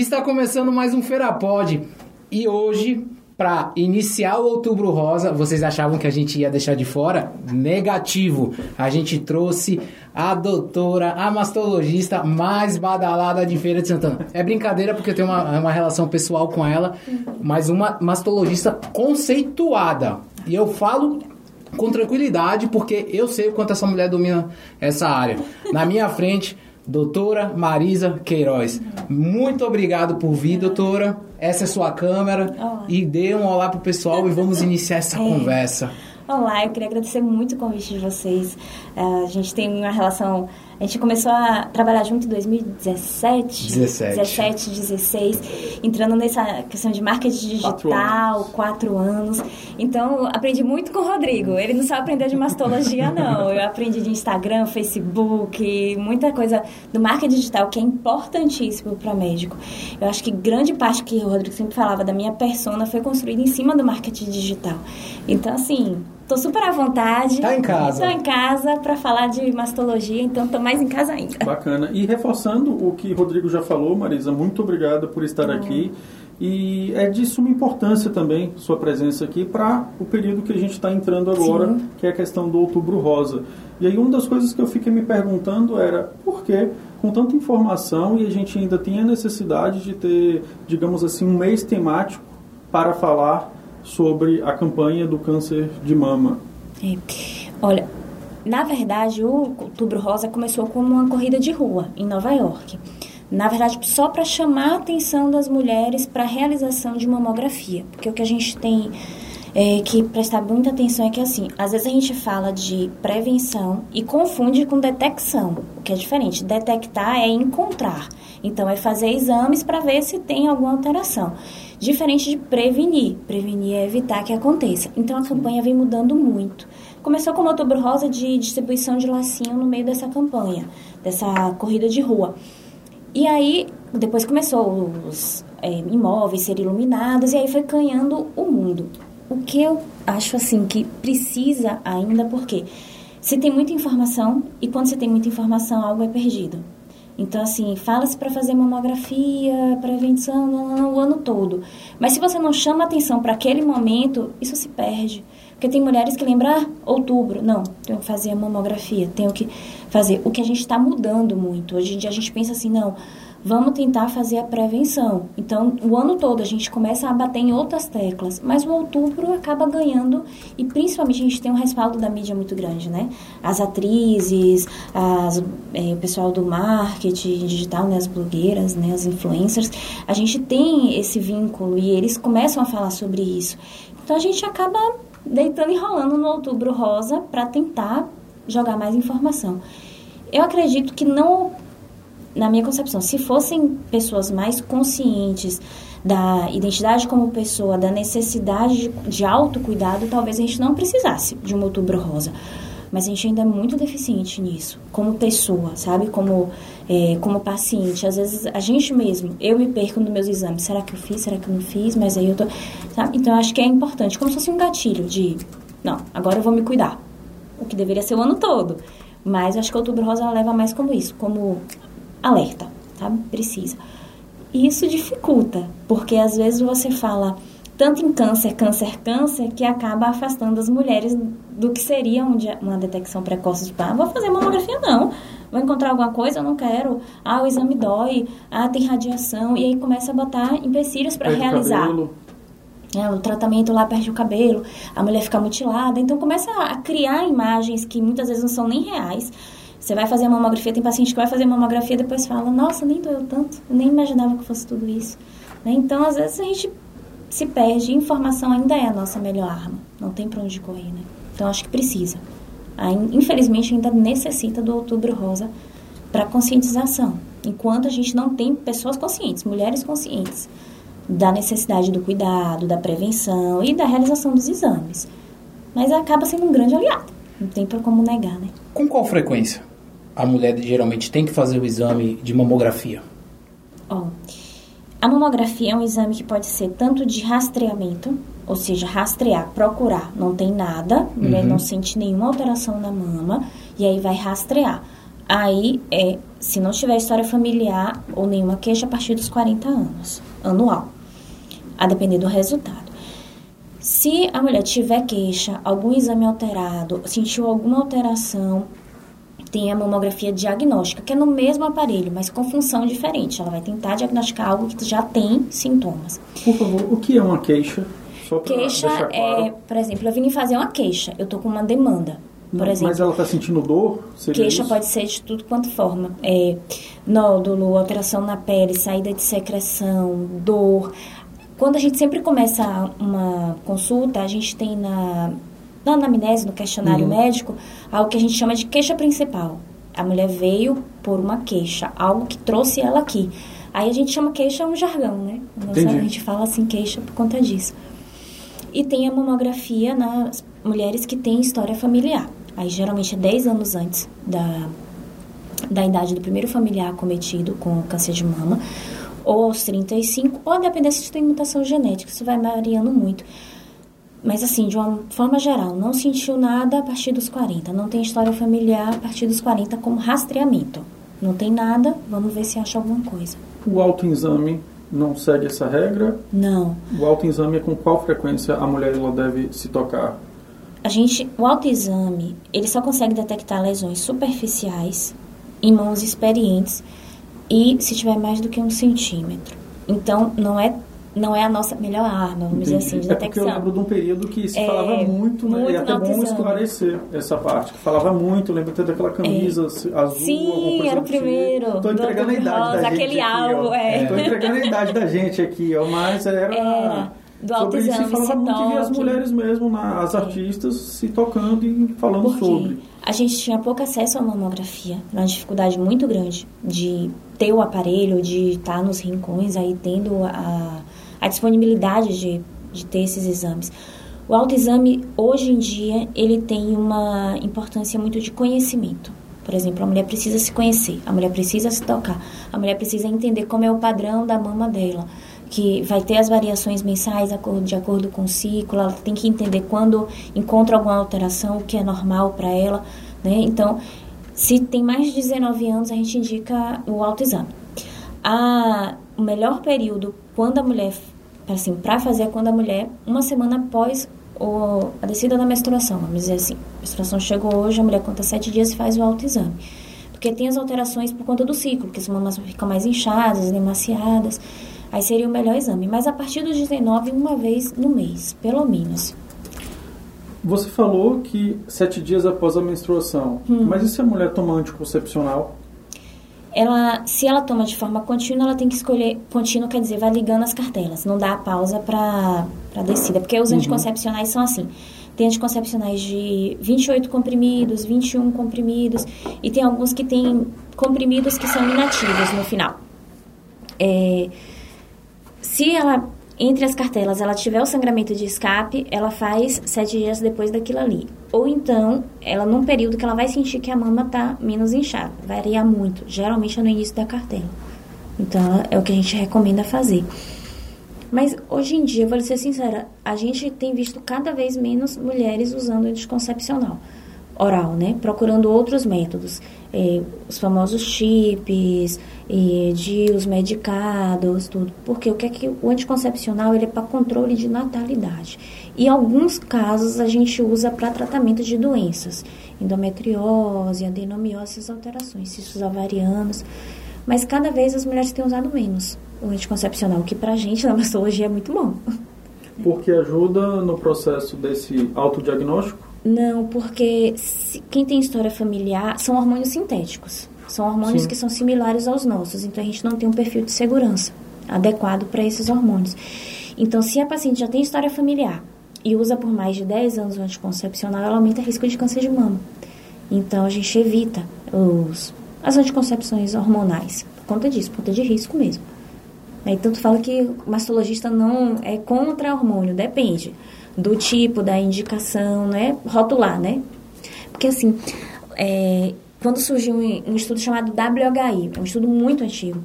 Está começando mais um Feirapod e hoje, para iniciar o Outubro Rosa, vocês achavam que a gente ia deixar de fora? Negativo! A gente trouxe a doutora, a mastologista mais badalada de Feira de Santana. É brincadeira porque eu tenho uma relação pessoal com ela, mas uma mastologista conceituada. E eu falo com tranquilidade porque eu sei o quanto essa mulher domina essa área. Na minha frente, doutora Marisa Queiroz. Muito obrigado por vir, doutora. Essa é sua câmera. Olá. E dê um olá pro pessoal e vamos iniciar essa conversa. Olá, eu queria agradecer muito o convite de vocês. A gente tem uma relação... A gente começou a trabalhar junto em 2017. 16. Entrando nessa questão de marketing digital, 4 anos. Então, aprendi muito com o Rodrigo. Ele não só aprendeu de mastologia, não. Eu aprendi de Instagram, Facebook, muita coisa do marketing digital, que é importantíssimo para médico. Eu acho que grande parte que o Rodrigo sempre falava da minha persona foi construída em cima do marketing digital. Então, assim... Tô super à vontade. Tá em casa. Tô em casa para falar de mastologia, então tô mais em casa ainda. Bacana. E reforçando o que o Rodrigo já falou, Marisa, muito obrigado por estar aqui. E é de suma importância também sua presença aqui para o período que a gente está entrando agora, sim, que é a questão do Outubro Rosa. E aí uma das coisas que eu fiquei me perguntando era por que, com tanta informação, e a gente ainda tem a necessidade de ter, digamos assim, um mês temático para falar sobre a campanha do câncer de mama. Olha, na verdade, o Outubro Rosa começou como uma corrida de rua em Nova York. Na verdade, só para chamar a atenção das mulheres para a realização de mamografia. Porque o que a gente tem que prestar muita atenção é que, assim, às vezes a gente fala de prevenção e confunde com detecção, o que é diferente. Detectar é encontrar. Então, é fazer exames para ver se tem alguma alteração. Diferente de prevenir. Prevenir é evitar que aconteça. Então, a campanha vem mudando muito. Começou com o Outubro Rosa de distribuição de lacinho no meio dessa campanha, dessa corrida de rua. E aí, depois começou os imóveis ser iluminados e aí foi ganhando o mundo. O que eu acho, assim, que precisa ainda, porque se tem muita informação e quando se tem muita informação, algo é perdido. Então, assim, fala-se para fazer mamografia, prevenção, o ano todo. Mas se você não chama atenção para aquele momento, isso se perde. Porque tem mulheres que lembram, outubro, não, tenho que fazer a mamografia, tenho que fazer. O que a gente está mudando muito. Hoje em dia a gente pensa assim, não, vamos tentar fazer a prevenção. Então, o ano todo a gente começa a bater em outras teclas, mas o outubro acaba ganhando e, principalmente, a gente tem um respaldo da mídia muito grande, né? As atrizes, o pessoal do marketing digital, né? As blogueiras, né? As influencers. A gente tem esse vínculo e eles começam a falar sobre isso. Então, a gente acaba deitando e rolando no Outubro Rosa para tentar jogar mais informação. Eu acredito que não... Na minha concepção, se fossem pessoas mais conscientes da identidade como pessoa, da necessidade de autocuidado, talvez a gente não precisasse de um Outubro Rosa. Mas a gente ainda é muito deficiente nisso, como pessoa, sabe? Como paciente. Às vezes, a gente mesmo, eu me perco nos meus exames. Será que eu fiz? Será que eu não fiz? Mas aí eu tô... Sabe? Então, eu acho que é importante, como se fosse um gatilho de... Não, agora eu vou me cuidar. O que deveria ser o ano todo. Mas acho que o Outubro Rosa leva mais como isso, como... alerta, sabe? Precisa. E isso dificulta, porque às vezes você fala tanto em câncer, que acaba afastando as mulheres do que seria uma detecção precoce. Tipo, vou fazer mamografia, não. Vou encontrar alguma coisa, eu não quero. O exame dói. Tem radiação. E aí começa a botar empecilhos para realizar. O tratamento lá perde o cabelo. A mulher fica mutilada. Então começa a criar imagens que muitas vezes não são nem reais. Você vai fazer mamografia, tem paciente que vai fazer mamografia e depois fala, nossa, nem doeu tanto, eu nem imaginava que fosse tudo isso. Né? Então, às vezes, a gente se perde, informação ainda é a nossa melhor arma, não tem pra onde correr, né? Então, acho que precisa. Aí, infelizmente, ainda necessita do Outubro Rosa para conscientização, enquanto a gente não tem pessoas conscientes, mulheres conscientes, da necessidade do cuidado, da prevenção e da realização dos exames. Mas acaba sendo um grande aliado, não tem pra como negar, né? Com qual frequência a mulher geralmente tem que fazer o exame de mamografia? A mamografia é um exame que pode ser tanto de rastreamento, ou seja, rastrear, procurar, não tem nada, a mulher não sente nenhuma alteração na mama, e aí vai rastrear. Aí se não tiver história familiar ou nenhuma queixa, a partir dos 40 anos, anual, a depender do resultado. Se a mulher tiver queixa, algum exame alterado, sentiu alguma alteração, tem a mamografia diagnóstica, que é no mesmo aparelho, mas com função diferente. Ela vai tentar diagnosticar algo que já tem sintomas. Por favor, o que é uma queixa? Só pra queixa deixar claro. É, por exemplo, eu vim fazer uma queixa, eu estou com uma demanda. Por exemplo, mas ela está sentindo dor? Queixa isso? Pode ser de tudo quanto forma. Nódulo, alteração na pele, saída de secreção, dor. Quando a gente sempre começa uma consulta, a gente tem na anamnese, no questionário médico, algo que a gente chama de queixa principal. A mulher veio por uma queixa, algo que trouxe ela aqui. Aí a gente chama queixa, é um jargão, né? Nossa, a gente fala assim, queixa por conta disso. E tem a mamografia nas mulheres que têm história familiar. Aí, geralmente, é 10 anos antes da idade do primeiro familiar cometido com câncer de mama, ou aos 35, ou depender se tem mutação genética. Isso vai variando muito. Mas, assim, de uma forma geral, não sentiu nada a partir dos 40. Não tem história familiar a partir dos 40 como rastreamento. Não tem nada, vamos ver se acha alguma coisa. O autoexame não segue essa regra? Não. O autoexame é com qual frequência a mulher ela deve se tocar? O autoexame, ele só consegue detectar lesões superficiais em mãos experientes e se tiver mais do que 1 centímetro. Então, não é a nossa melhor arma, vamos dizer assim, de detecção. Porque eu lembro de um período que se falava muito, né? Muito, e é até bom esclarecer essa parte. Que falava muito, lembro até daquela camisa azul. Sim, era o primeiro. Estou entregando a idade da gente. Aquele álbum, Estou entregando a idade da gente aqui, ó, mas era. Do autoexame, se falava muito e as mulheres mesmo, as artistas se tocando e falando sobre. A gente tinha pouco acesso à mamografia, uma dificuldade muito grande de ter o aparelho, de estar nos rincões, aí tendo a disponibilidade de ter esses exames. O autoexame, hoje em dia, ele tem uma importância muito de conhecimento. Por exemplo, a mulher precisa se conhecer, a mulher precisa se tocar, a mulher precisa entender como é o padrão da mama dela, que vai ter as variações mensais de acordo com o ciclo, ela tem que entender quando encontra alguma alteração, o que é normal para ela, né? Então, se tem mais de 19 anos, a gente indica o autoexame. O melhor período quando a mulher, assim, para fazer é quando a mulher, uma semana após a descida da menstruação, vamos dizer assim. A menstruação chegou hoje, a mulher conta 7 dias e faz o autoexame. Porque tem as alterações por conta do ciclo, porque as mamas ficam mais inchadas, demasiadas. Aí seria o melhor exame, mas a partir dos 19, uma vez no mês, pelo menos. Você falou que 7 dias após a menstruação, mas e se a mulher toma anticoncepcional? Se ela toma de forma contínua, ela tem que escolher, contínuo quer dizer, vai ligando as cartelas, não dá a pausa para descida, porque os anticoncepcionais são assim, tem anticoncepcionais de 28 comprimidos, 21 comprimidos, e tem alguns que tem comprimidos que são inativos no final. Se ela, entre as cartelas, ela tiver o sangramento de escape, ela faz 7 dias depois daquilo ali. Ou então, ela num período que ela vai sentir que a mama tá menos inchada. Varia muito, geralmente é no início da cartela. Então, é o que a gente recomenda fazer. Mas, hoje em dia, eu vou ser sincera, a gente tem visto cada vez menos mulheres usando anticoncepcional oral, né? Procurando outros métodos. Os famosos chips, DIUs medicados, tudo. Porque o que é que o anticoncepcional, ele é para controle de natalidade. E alguns casos a gente usa para tratamento de doenças. Endometriose, adenomiose, essas alterações, cistos ovarianos. Mas cada vez as mulheres têm usado menos o anticoncepcional, que pra gente na mastologia é muito bom. Porque ajuda no processo desse autodiagnóstico? Não, porque quem tem história familiar são hormônios sintéticos. São hormônios que são similares aos nossos. Então, a gente não tem um perfil de segurança adequado para esses hormônios. Então, se a paciente já tem história familiar e usa por mais de 10 anos o anticoncepcional, ela aumenta o risco de câncer de mama. Então, a gente evita as anticoncepções hormonais por conta disso, por conta de risco mesmo. Aí, tanto fala que o mastologista não é contra hormônio, depende do tipo, da indicação, né? Rotular, né? Porque, assim, quando surgiu um estudo chamado WHI, é um estudo muito antigo,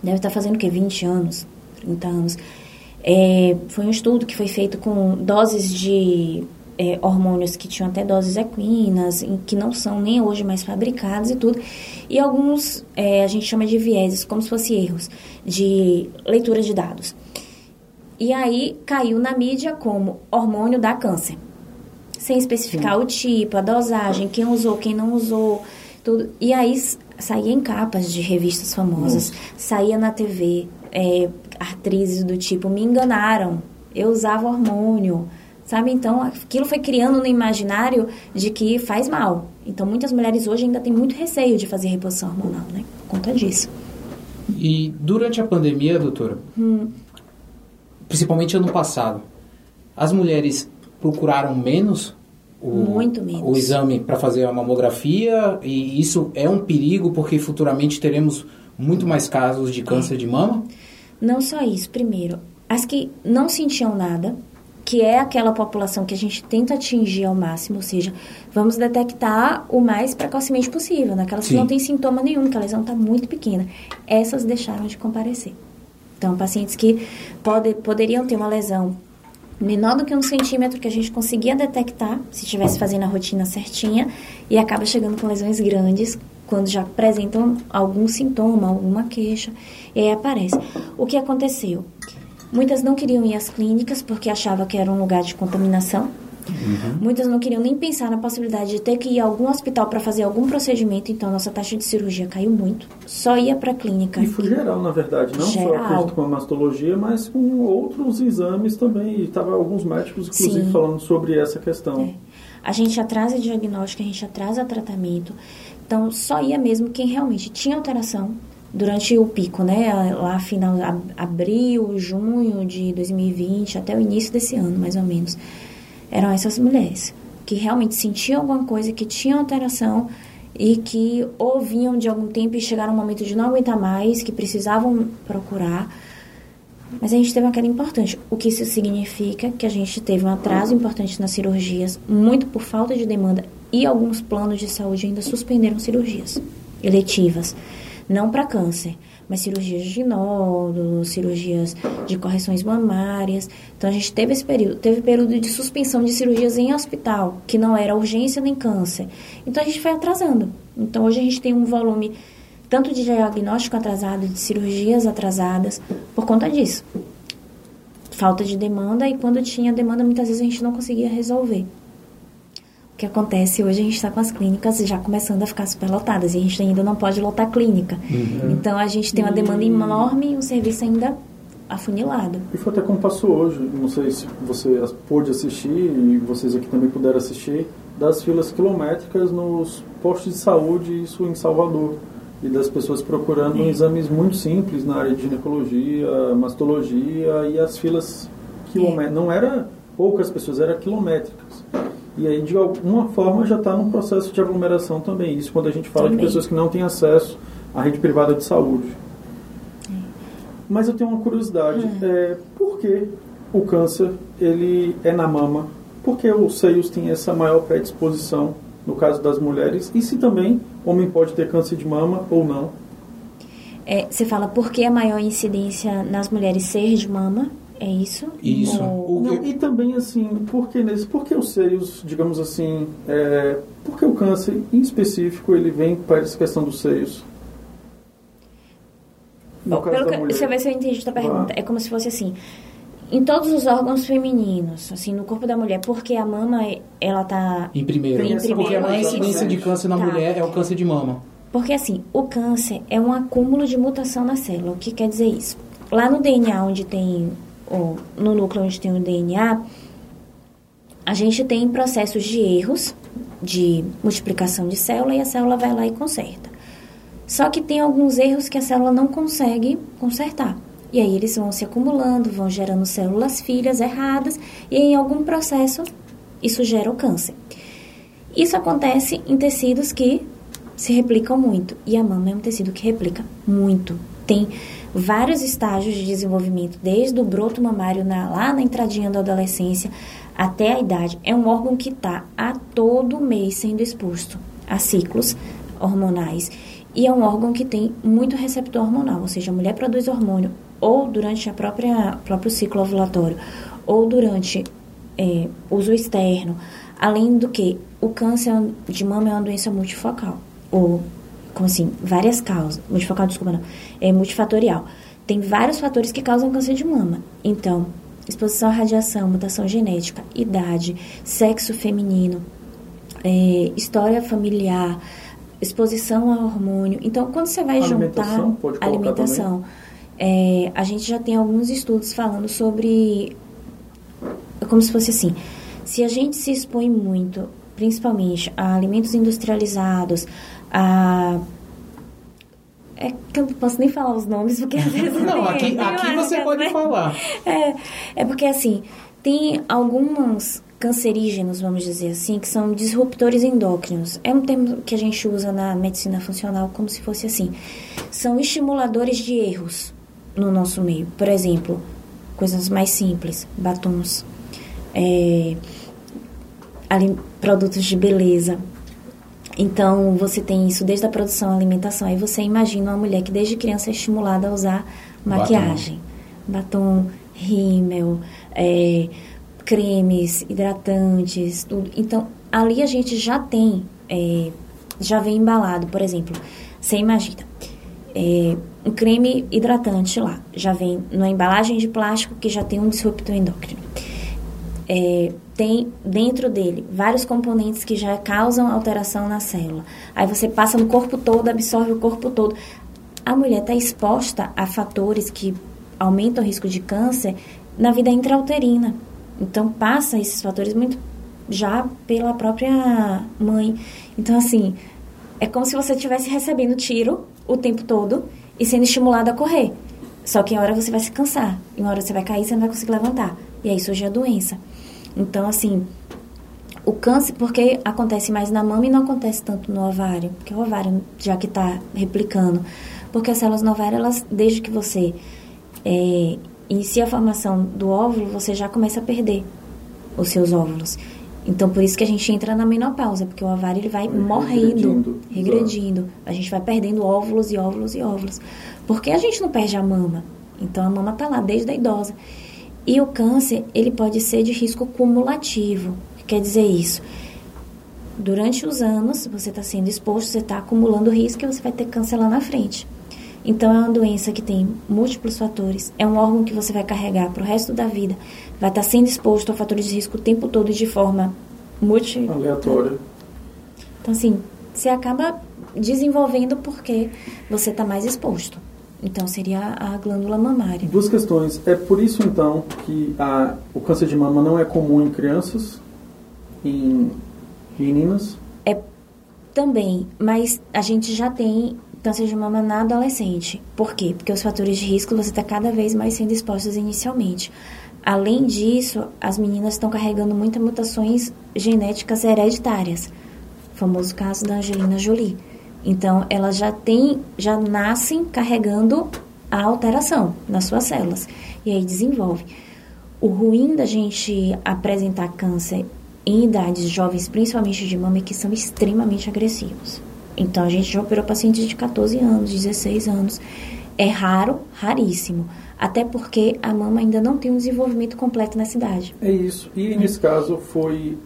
deve estar fazendo o quê? 20 anos, 30 anos. Foi um estudo que foi feito com doses de hormônios que tinham até doses equinas, que não são nem hoje mais fabricados e tudo, e alguns a gente chama de vieses, como se fossem erros de leitura de dados. E aí caiu na mídia como hormônio dá câncer, sem especificar o tipo, a dosagem, quem usou, quem não usou, tudo. E aí saía em capas de revistas famosas, saía na TV, atrizes do tipo, me enganaram, eu usava hormônio. Sabe, então, aquilo foi criando no imaginário de que faz mal. Então, muitas mulheres hoje ainda têm muito receio de fazer reposição hormonal, né? Por conta disso. E durante a pandemia, doutora, principalmente ano passado, as mulheres procuraram menos o exame para fazer a mamografia, e isso é um perigo porque futuramente teremos muito mais casos de câncer de mama? Não só isso. Primeiro, as que não sentiam nada, que é aquela população que a gente tenta atingir ao máximo, ou seja, vamos detectar o mais precocemente possível, naquelas que não tem sintoma nenhum, que a lesão está muito pequena. Essas deixaram de comparecer. Então, pacientes que poderiam ter uma lesão menor do que 1 centímetro, que a gente conseguia detectar, se estivesse fazendo a rotina certinha, e acaba chegando com lesões grandes, quando já apresentam algum sintoma, alguma queixa, e aí aparece. O que aconteceu? Muitas não queriam ir às clínicas porque achavam que era um lugar de contaminação. Muitas não queriam nem pensar na possibilidade de ter que ir a algum hospital para fazer algum procedimento. Então, nossa taxa de cirurgia caiu muito. Só ia para a clínica. Isso geral, na verdade. Não só com a mastologia, mas com outros exames também. E tava alguns médicos, inclusive, falando sobre essa questão. A gente atrasa diagnóstico, a gente atrasa tratamento. Então, só ia mesmo quem realmente tinha alteração. Durante o pico, né, lá final, abril, junho de 2020, até o início desse ano, mais ou menos, eram essas mulheres que realmente sentiam alguma coisa, que tinham alteração e que ou vinham de algum tempo e chegaram a um momento de não aguentar mais, que precisavam procurar. Mas a gente teve uma queda importante, o que isso significa que a gente teve um atraso importante nas cirurgias, muito por falta de demanda, e alguns planos de saúde ainda suspenderam cirurgias eletivas. Não para câncer, mas cirurgias de nódulos, cirurgias de correções mamárias. Então, a gente teve esse período. Teve período de suspensão de cirurgias em hospital, que não era urgência nem câncer. Então, a gente foi atrasando. Então, hoje a gente tem um volume tanto de diagnóstico atrasado, de cirurgias atrasadas, por conta disso. Falta de demanda, e quando tinha demanda, muitas vezes a gente não conseguia resolver. O que acontece hoje, a gente está com as clínicas já começando a ficar superlotadas, e a gente ainda não pode lotar a clínica. Então, a gente tem uma demanda enorme e um serviço ainda afunilado. E foi até como passou hoje, não sei se você pôde assistir, e vocês aqui também puderam assistir, das filas quilométricas nos postos de saúde, isso em Salvador, e das pessoas procurando exames muito simples na área de ginecologia, mastologia, e as filas quilométricas. Não era poucas pessoas, era quilométricas. E aí, de alguma forma, já está num processo de aglomeração também. Isso quando a gente fala de pessoas que não têm acesso à rede privada de saúde. Mas eu tenho uma curiosidade. Por que o câncer, ele é na mama? Por que os seios têm essa maior predisposição, no caso das mulheres? E se também homem pode ter câncer de mama ou não? Você fala por que a maior incidência nas mulheres ser de mama? É isso? Isso. E também, assim, por que os seios, digamos assim, por que o câncer, em específico, ele vem para essa questão dos seios? Deixa eu ver se eu entendi a pergunta. É como se fosse assim, em todos os órgãos femininos, assim, no corpo da mulher, porque a mama, ela está... Em primeiro. Porque a maior incidência de câncer na mulher é o câncer de mama. Porque, assim, o câncer é um acúmulo de mutação na célula. O que quer dizer isso? Lá no DNA, onde tem... no núcleo onde tem o DNA, a gente tem processos de erros, de multiplicação de célula, e a célula vai lá e conserta. Só que tem alguns erros que a célula não consegue consertar. E aí eles vão se acumulando, vão gerando células filhas erradas, e em algum processo isso gera o câncer. Isso acontece em tecidos que se replicam muito, e a mama é um tecido que replica muito. Tem vários estágios de desenvolvimento, desde o broto mamário lá na entradinha da adolescência até a idade. É um órgão que está a todo mês sendo exposto a ciclos hormonais. E é um órgão que tem muito receptor hormonal, ou seja, a mulher produz hormônio ou durante o próprio ciclo ovulatório ou durante uso externo. Além do que, o câncer de mama é uma doença multifocal. Ou, como assim, várias causas. Multifocal, desculpa, não. É multifatorial. Tem vários fatores que causam câncer de mama. Então, exposição à radiação, mutação genética, idade, sexo feminino, história familiar, exposição ao hormônio. Então, quando você vai juntar a alimentação, a gente já tem alguns estudos falando sobre... Como se fosse assim, se a gente se expõe muito, principalmente a alimentos industrializados, que eu não posso nem falar os nomes, porque às vezes... Não, aqui você pode falar. É porque, assim, tem alguns cancerígenos, vamos dizer assim, que são disruptores endócrinos. É um termo que a gente usa na medicina funcional como se fosse assim. São estimuladores de erros no nosso meio. Por exemplo, coisas mais simples, batons... produtos de beleza. Então você tem isso desde a produção à alimentação. Aí você imagina uma mulher que desde criança é estimulada a usar maquiagem, batom, rímel, cremes, hidratantes, tudo. Então ali a gente já tem, já vem embalado. Por exemplo, você imagina um creme hidratante lá, já vem numa embalagem de plástico que já tem um disruptor endócrino. Tem dentro dele vários componentes que já causam alteração na célula. Aí você passa no corpo todo, absorve o corpo todo. A mulher está exposta a fatores que aumentam o risco de câncer na vida intrauterina. Então, passa esses fatores muito já pela própria mãe. Então, assim, é como se você estivesse recebendo tiro o tempo todo e sendo estimulado a correr. Só que em hora você vai se cansar, em hora você vai cair, você não vai conseguir levantar. E aí surge a doença. Então, assim, o câncer, porque acontece mais na mama e não acontece tanto no ovário, porque o ovário já que está replicando, porque as células no ovário, elas, desde que você inicia a formação do óvulo, você já começa a perder os seus óvulos. Então, por isso que a gente entra na menopausa, porque o ovário ele vai morrendo, regredindo. A gente vai perdendo óvulos e óvulos e óvulos. Porque a gente não perde a mama. Então, a mama está lá desde a idosa. E o câncer, ele pode ser de risco cumulativo. O que quer dizer isso? Durante os anos, você está sendo exposto, você está acumulando risco e você vai ter câncer lá na frente. Então, é uma doença que tem múltiplos fatores. É um órgão que você vai carregar para o resto da vida. Vai estar sendo exposto a fatores de risco o tempo todo de forma aleatória. Então, assim, você acaba desenvolvendo porque você está mais exposto. Então, seria a glândula mamária. Duas questões. É por isso, então, que o câncer de mama não é comum em crianças, em meninas? É também, mas a gente já tem câncer de mama na adolescente. Por quê? Porque os fatores de risco você está cada vez mais sendo expostos inicialmente. Além disso, as meninas estão carregando muitas mutações genéticas hereditárias. O famoso caso da Angelina Jolie. Então, elas já nascem carregando a alteração nas suas células. E aí desenvolve. O ruim da gente apresentar câncer em idades jovens, principalmente de mama, é que são extremamente agressivos. Então, a gente já operou pacientes de 14 anos, 16 anos. É raro, raríssimo. Até porque a mama ainda não tem um desenvolvimento completo nessa idade. É isso. E nesse caso foi...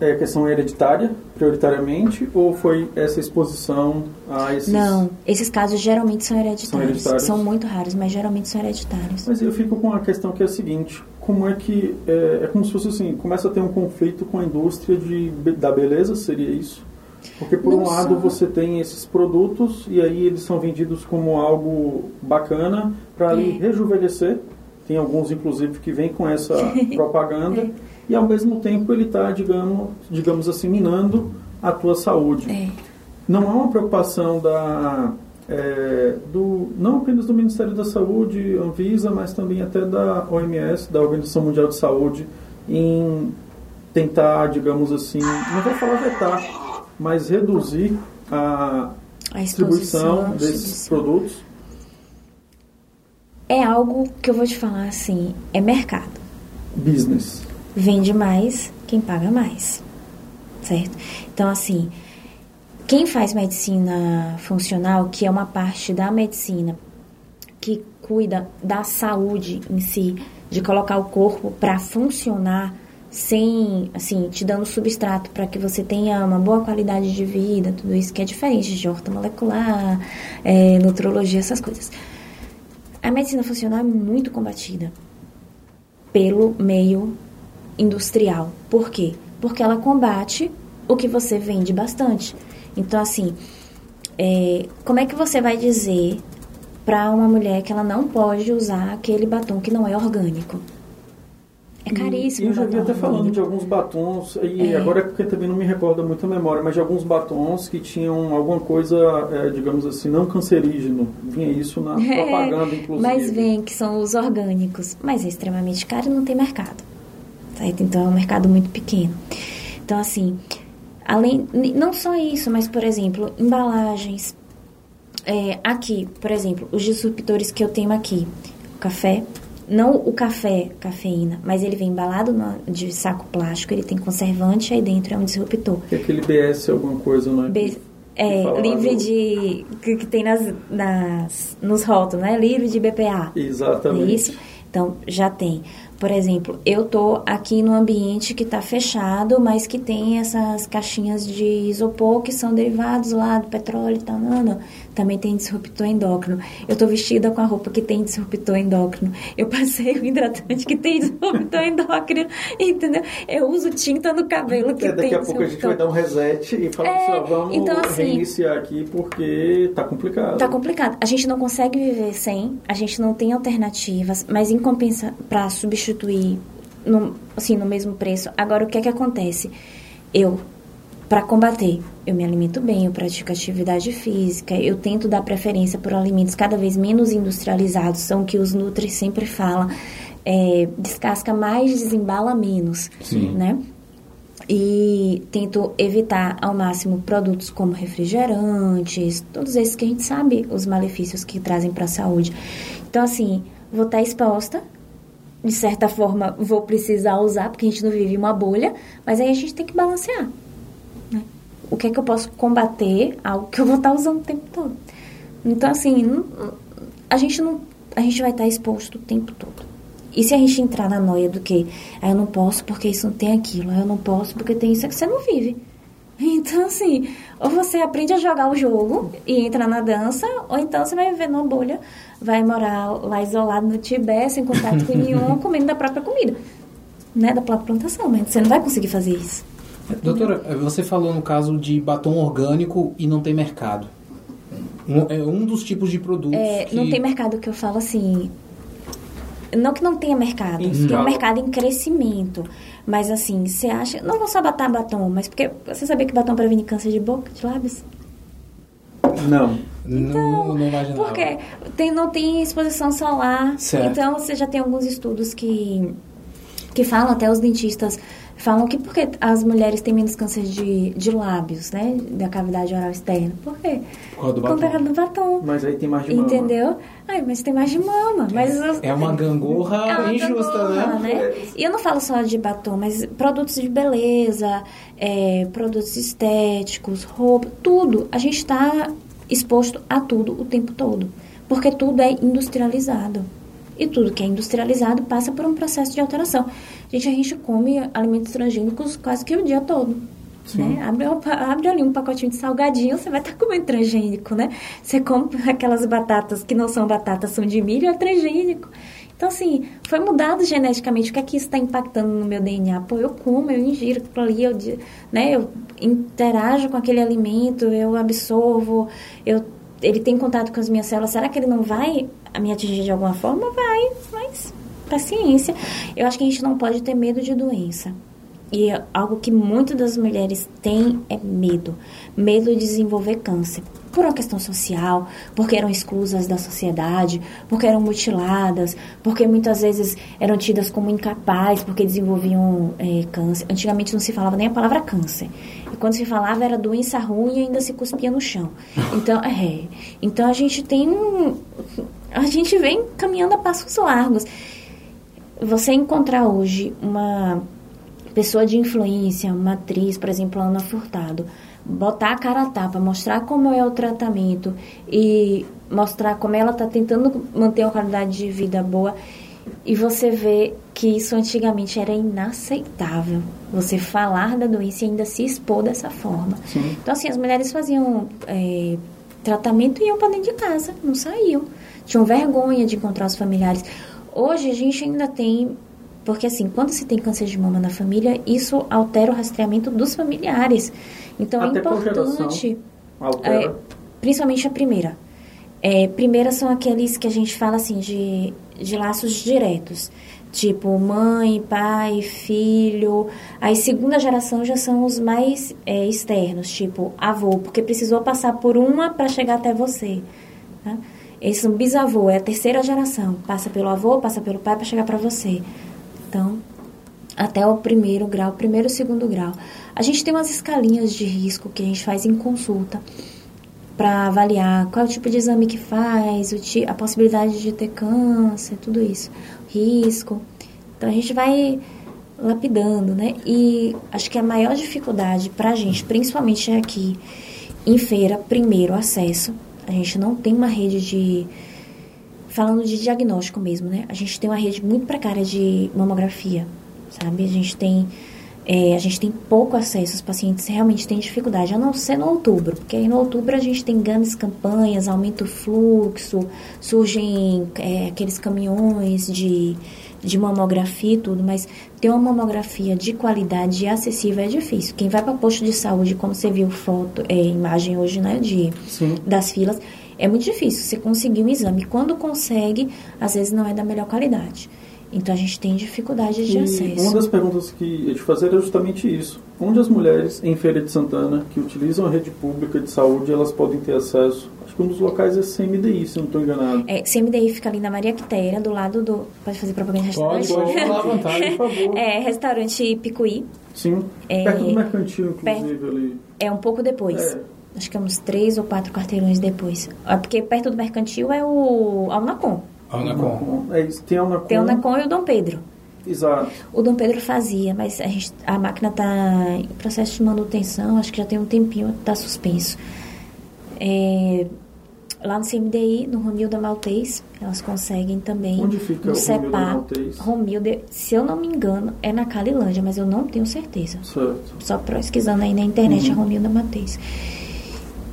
É questão hereditária, prioritariamente, ou foi essa exposição a esses... Não, esses casos geralmente são hereditários. São muito raros, mas geralmente são hereditários. Mas eu fico com a questão que é a seguinte, como é que... É como se fosse assim, começa a ter um conflito com a indústria da beleza, seria isso? Porque por um lado você tem esses produtos e aí eles são vendidos como algo bacana para ali rejuvenescer. Tem alguns, inclusive, que vêm com essa propaganda. E, ao mesmo tempo, ele está, digamos assim, minando a tua saúde. Não há uma preocupação não apenas do Ministério da Saúde, Anvisa, mas também até da OMS, da Organização Mundial de Saúde, em tentar, digamos assim, não vou falar vetar, mas reduzir a distribuição desses produtos? É algo que eu vou te falar assim, é mercado. Business. Vende mais, quem paga mais, certo? Então, assim, quem faz medicina funcional, que é uma parte da medicina que cuida da saúde em si, de colocar o corpo para funcionar sem, assim, te dando substrato para que você tenha uma boa qualidade de vida, tudo isso que é diferente de ortomolecular, nutrologia, essas coisas. A medicina funcional é muito combatida pelo meio industrial. Por quê? Porque ela combate o que você vende bastante. Então, assim, como é que você vai dizer para uma mulher que ela não pode usar aquele batom que não é orgânico? É caríssimo. Eu já vi até falando de alguns batons, e agora é porque também não me recorda muito a memória, mas de alguns batons que tinham alguma coisa, digamos assim, não cancerígeno. Vinha isso na propaganda, inclusive. Mas vem que são os orgânicos. Mas é extremamente caro e não tem mercado. Certo? Então, é um mercado muito pequeno. Então, assim, além, não só isso, mas, por exemplo, embalagens. Aqui, por exemplo, os disruptores que eu tenho aqui. O café. Não o café, cafeína, mas ele vem embalado de saco plástico, ele tem conservante, aí dentro é um disruptor. E aquele BS é alguma coisa, não é? Livre de... que tem nos rótulos, né? Livre de BPA. Exatamente. É isso? Então, já tem. Por exemplo, eu tô aqui num ambiente que tá fechado, mas que tem essas caixinhas de isopor que são derivados lá do petróleo e tal. Não. Também tem disruptor endócrino. Eu tô vestida com a roupa que tem disruptor endócrino. Eu passei o hidratante que tem disruptor endócrino, entendeu? Eu uso tinta no cabelo que tem disruptor. Daqui a pouco a gente vai dar um reset e falar assim, vamos então, assim, reiniciar aqui porque tá complicado. Tá complicado. A gente não consegue viver sem, a gente não tem alternativas, mas em compensa para substituir no mesmo preço. Agora, o que é que acontece? Para combater, eu me alimento bem, eu pratico atividade física, eu tento dar preferência por alimentos cada vez menos industrializados, são o que os nutris sempre falam, descasca mais, desembala menos. Sim. Né? E tento evitar ao máximo produtos como refrigerantes, todos esses que a gente sabe os malefícios que trazem para a saúde. Então, assim, vou estar exposta, de certa forma, vou precisar usar, porque a gente não vive uma bolha, mas aí a gente tem que balancear, né? O que é que eu posso combater? Algo que eu vou estar usando o tempo todo. Então, assim, a gente vai estar exposto o tempo todo. E se a gente entrar na noia do que? Eu não posso porque isso não tem aquilo, eu não posso porque tem isso, é que você não vive. Então, assim, ou você aprende a jogar o jogo e entra na dança, ou então você vai viver numa bolha, vai morar lá isolado no Tibete, sem contato com nenhum, comendo da própria comida, né, da própria plantação, mas você não vai conseguir fazer isso. Doutora, você falou no caso de batom orgânico e não tem mercado. É um dos tipos de produtos que... Não tem mercado, que eu falo assim... Não que não tenha mercado, tem um mercado em crescimento, mas assim, você acha, não vou só botar batom, mas porque você sabia que batom previne câncer de boca, de lábios? Não, então, não imaginava. Porque não tem exposição solar, certo. Então você já tem alguns estudos que falam, até os dentistas falam que porque as mulheres têm menos câncer de lábios, né, da cavidade oral externa. Por quê? Por causa do batom. Mas aí tem mais de mama. Entendeu? Mas tem mais de mama. Mas é uma gangorra injusta, né? E eu não falo só de batom, mas produtos de beleza, produtos estéticos, roupa, tudo. A gente está exposto a tudo o tempo todo, porque tudo é industrializado. E tudo que é industrializado passa por um processo de alteração. A gente come alimentos transgênicos quase que o dia todo. Sim. Né? Abre ali um pacotinho de salgadinho, você vai estar comendo transgênico, né? Você compra aquelas batatas que não são batatas, são de milho, é transgênico. Então, assim, foi mudado geneticamente. O que é que isso está impactando no meu DNA? Eu como, eu ingiro aquilo ali, eu interajo com aquele alimento, eu absorvo, ele tem contato com as minhas células, será que ele não vai me atingir de alguma forma? Vai, mas paciência. Eu acho que a gente não pode ter medo de doença. E algo que muitas das mulheres têm é medo. Medo de desenvolver câncer. Por uma questão social, porque eram exclusas da sociedade, porque eram mutiladas, porque muitas vezes eram tidas como incapazes, porque desenvolviam câncer. Antigamente não se falava nem a palavra câncer. E quando se falava era doença ruim e ainda se cuspia no chão. Então, então a gente tem a gente vem caminhando a passos largos. Você encontrar hoje uma pessoa de influência, uma atriz, por exemplo, Ana Furtado, botar a cara a tapa, mostrar como é o tratamento e mostrar como ela está tentando manter uma qualidade de vida boa, e você vê que isso antigamente era inaceitável, você falar da doença e ainda se expor dessa forma. Sim. Então, assim, as mulheres faziam tratamento e iam para dentro de casa, não saíam. Tinham vergonha de encontrar os familiares. Hoje a gente ainda tem... Porque, assim, quando se tem câncer de mama na família, isso altera o rastreamento dos familiares. Então, até é importante... principalmente a primeira. Primeira são aqueles que a gente fala, assim, de laços diretos. Tipo, mãe, pai, filho. Aí, segunda geração já são os mais externos. Tipo, avô, porque precisou passar por uma para chegar até você. Tá? Esse é um bisavô, é a terceira geração. Passa pelo avô, passa pelo pai para chegar para você. Então, até o primeiro grau, primeiro e segundo grau. A gente tem umas escalinhas de risco que a gente faz em consulta para avaliar qual é o tipo de exame que faz, a possibilidade de ter câncer, tudo isso, risco. Então, a gente vai lapidando, né? E acho que a maior dificuldade para a gente, principalmente aqui em Feira, primeiro, acesso. A gente não tem uma rede de... Falando de diagnóstico mesmo, né? A gente tem uma rede muito precária de mamografia, sabe? A gente tem pouco acesso, os pacientes realmente têm dificuldade, a não ser no outubro, porque aí no outubro a gente tem grandes campanhas, aumenta o fluxo, surgem aqueles caminhões de mamografia e tudo, mas ter uma mamografia de qualidade e acessível é difícil. Quem vai para posto de saúde, como você viu foto, imagem hoje, né, das filas... É muito difícil você conseguir um exame. Quando consegue, às vezes não é da melhor qualidade. Então, a gente tem dificuldade de acesso. Uma das perguntas que eu ia te fazer era justamente isso. Onde as mulheres em Feira de Santana, que utilizam a rede pública de saúde, elas podem ter acesso? Acho que um dos locais é CMDI, se eu não estou enganado. CMDI fica ali na Maria Quitéria, do lado do... Pode fazer propaganda de restaurante? Pode falar à vontade, por favor. Restaurante Picuí. Sim, perto do mercantil, inclusive. Ali. É um pouco depois. Acho que é uns 3 ou 4 quarteirões depois. Porque perto do mercantil é o UNACON. Tem o UNACON e o Dom Pedro. Exato. O Dom Pedro fazia, mas a máquina está em processo de manutenção, acho que já tem um tempinho, está suspenso. Lá no CMDI, no Romilda Maltês, elas conseguem também. Onde fica o CEPAP, Romilda Maltês? Romilda, se eu não me engano, é na Calilândia, mas eu não tenho certeza. Certo. Só pesquisando aí na internet, a Romilda Maltês.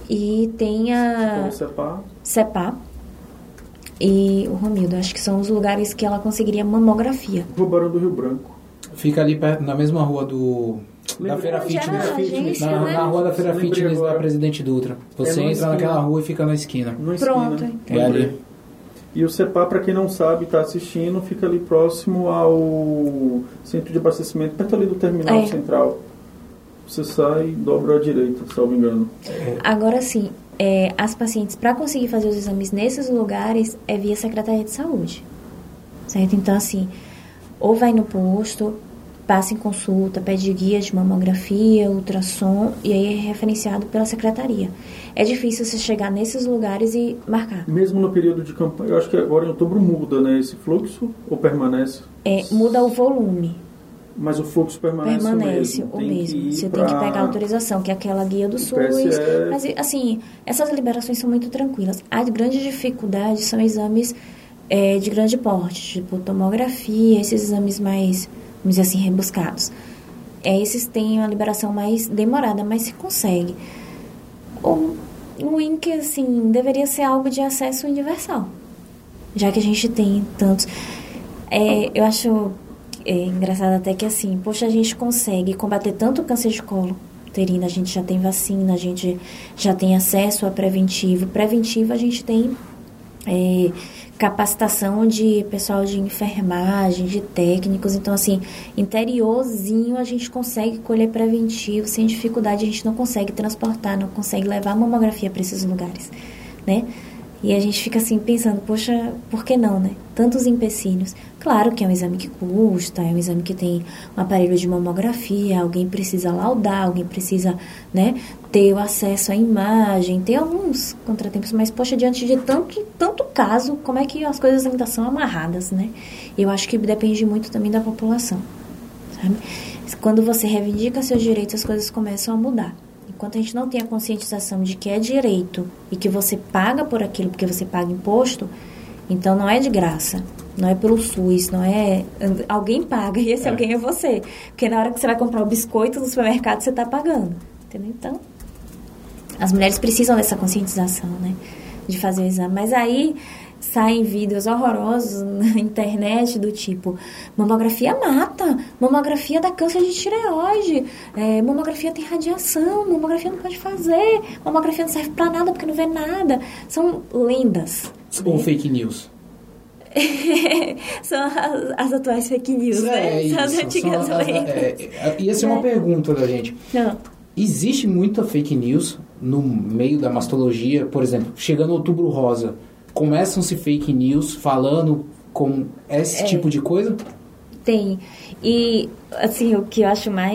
E tem a CEPAP e o Romildo. Acho que são os lugares que ela conseguiria mamografia. O Barão do Rio Branco. Fica ali na mesma rua do... Da Feira Fitness. Na rua da Feira Fitness, da Presidente Dutra. Você entra naquela rua e fica na esquina. Pronto. É ali. E o CEPAP, para quem não sabe, está assistindo, fica ali próximo ao centro de abastecimento, perto ali do terminal central. Você sai e dobra à direita, se não me engano. Agora sim, as pacientes, para conseguir fazer os exames nesses lugares, é via Secretaria de Saúde, certo? Então, assim, ou vai no posto, passa em consulta, pede guia de mamografia, ultrassom, e aí é referenciado pela secretaria. É difícil você chegar nesses lugares e marcar. Mesmo no período de campanha, eu acho que agora em outubro muda, né, esse fluxo, ou permanece? Muda o volume. Mas o fluxo permanece o mesmo. Você tem que pegar a autorização, que é aquela guia do SUS. Mas, assim, essas liberações são muito tranquilas. A grande dificuldade são exames de grande porte, tipo tomografia, esses exames mais, vamos dizer assim, rebuscados. Esses têm uma liberação mais demorada, mas se consegue. O INCA, assim, deveria ser algo de acesso universal, já que a gente tem tantos... eu acho... É engraçado até que, assim, poxa, a gente consegue combater tanto o câncer de colo uterino, a gente já tem vacina, a gente já tem acesso a preventivo. Preventivo a gente tem capacitação de pessoal de enfermagem, de técnicos. Então, assim, interiorzinho a gente consegue colher preventivo, sem dificuldade. A gente não consegue transportar, não consegue levar a mamografia para esses lugares, né? E a gente fica assim pensando, poxa, por que não, né? Tantos empecilhos. Claro que é um exame que custa, é um exame que tem um aparelho de mamografia, alguém precisa laudar, alguém precisa, né, ter o acesso à imagem, tem alguns contratempos, mas, poxa, diante de tanto caso, como é que as coisas ainda são amarradas, né? Eu acho que depende muito também da população, sabe? Quando você reivindica seus direitos, as coisas começam a mudar. Enquanto a gente não tem a conscientização de que é direito e que você paga por aquilo, porque você paga imposto, então não é de graça. não é pelo SUS, não é... Alguém paga, e esse alguém é você. Porque na hora que você vai comprar o biscoito no supermercado, você está pagando, entendeu? Então, as mulheres precisam dessa conscientização, né? De fazer o exame. Mas aí saem vídeos horrorosos na internet do tipo, mamografia mata, mamografia dá câncer de tireoide, mamografia tem radiação, mamografia não pode fazer, mamografia não serve pra nada porque não vê nada. São lendas. Ou fake news. São as atuais fake news, né? São as antigas lendas. E essa é uma pergunta da gente. Não. Existe muita fake news no meio da mastologia, por exemplo, chegando Outubro Rosa, começam-se fake news falando com esse tipo de coisa? Tem. E, assim, o que eu acho mais...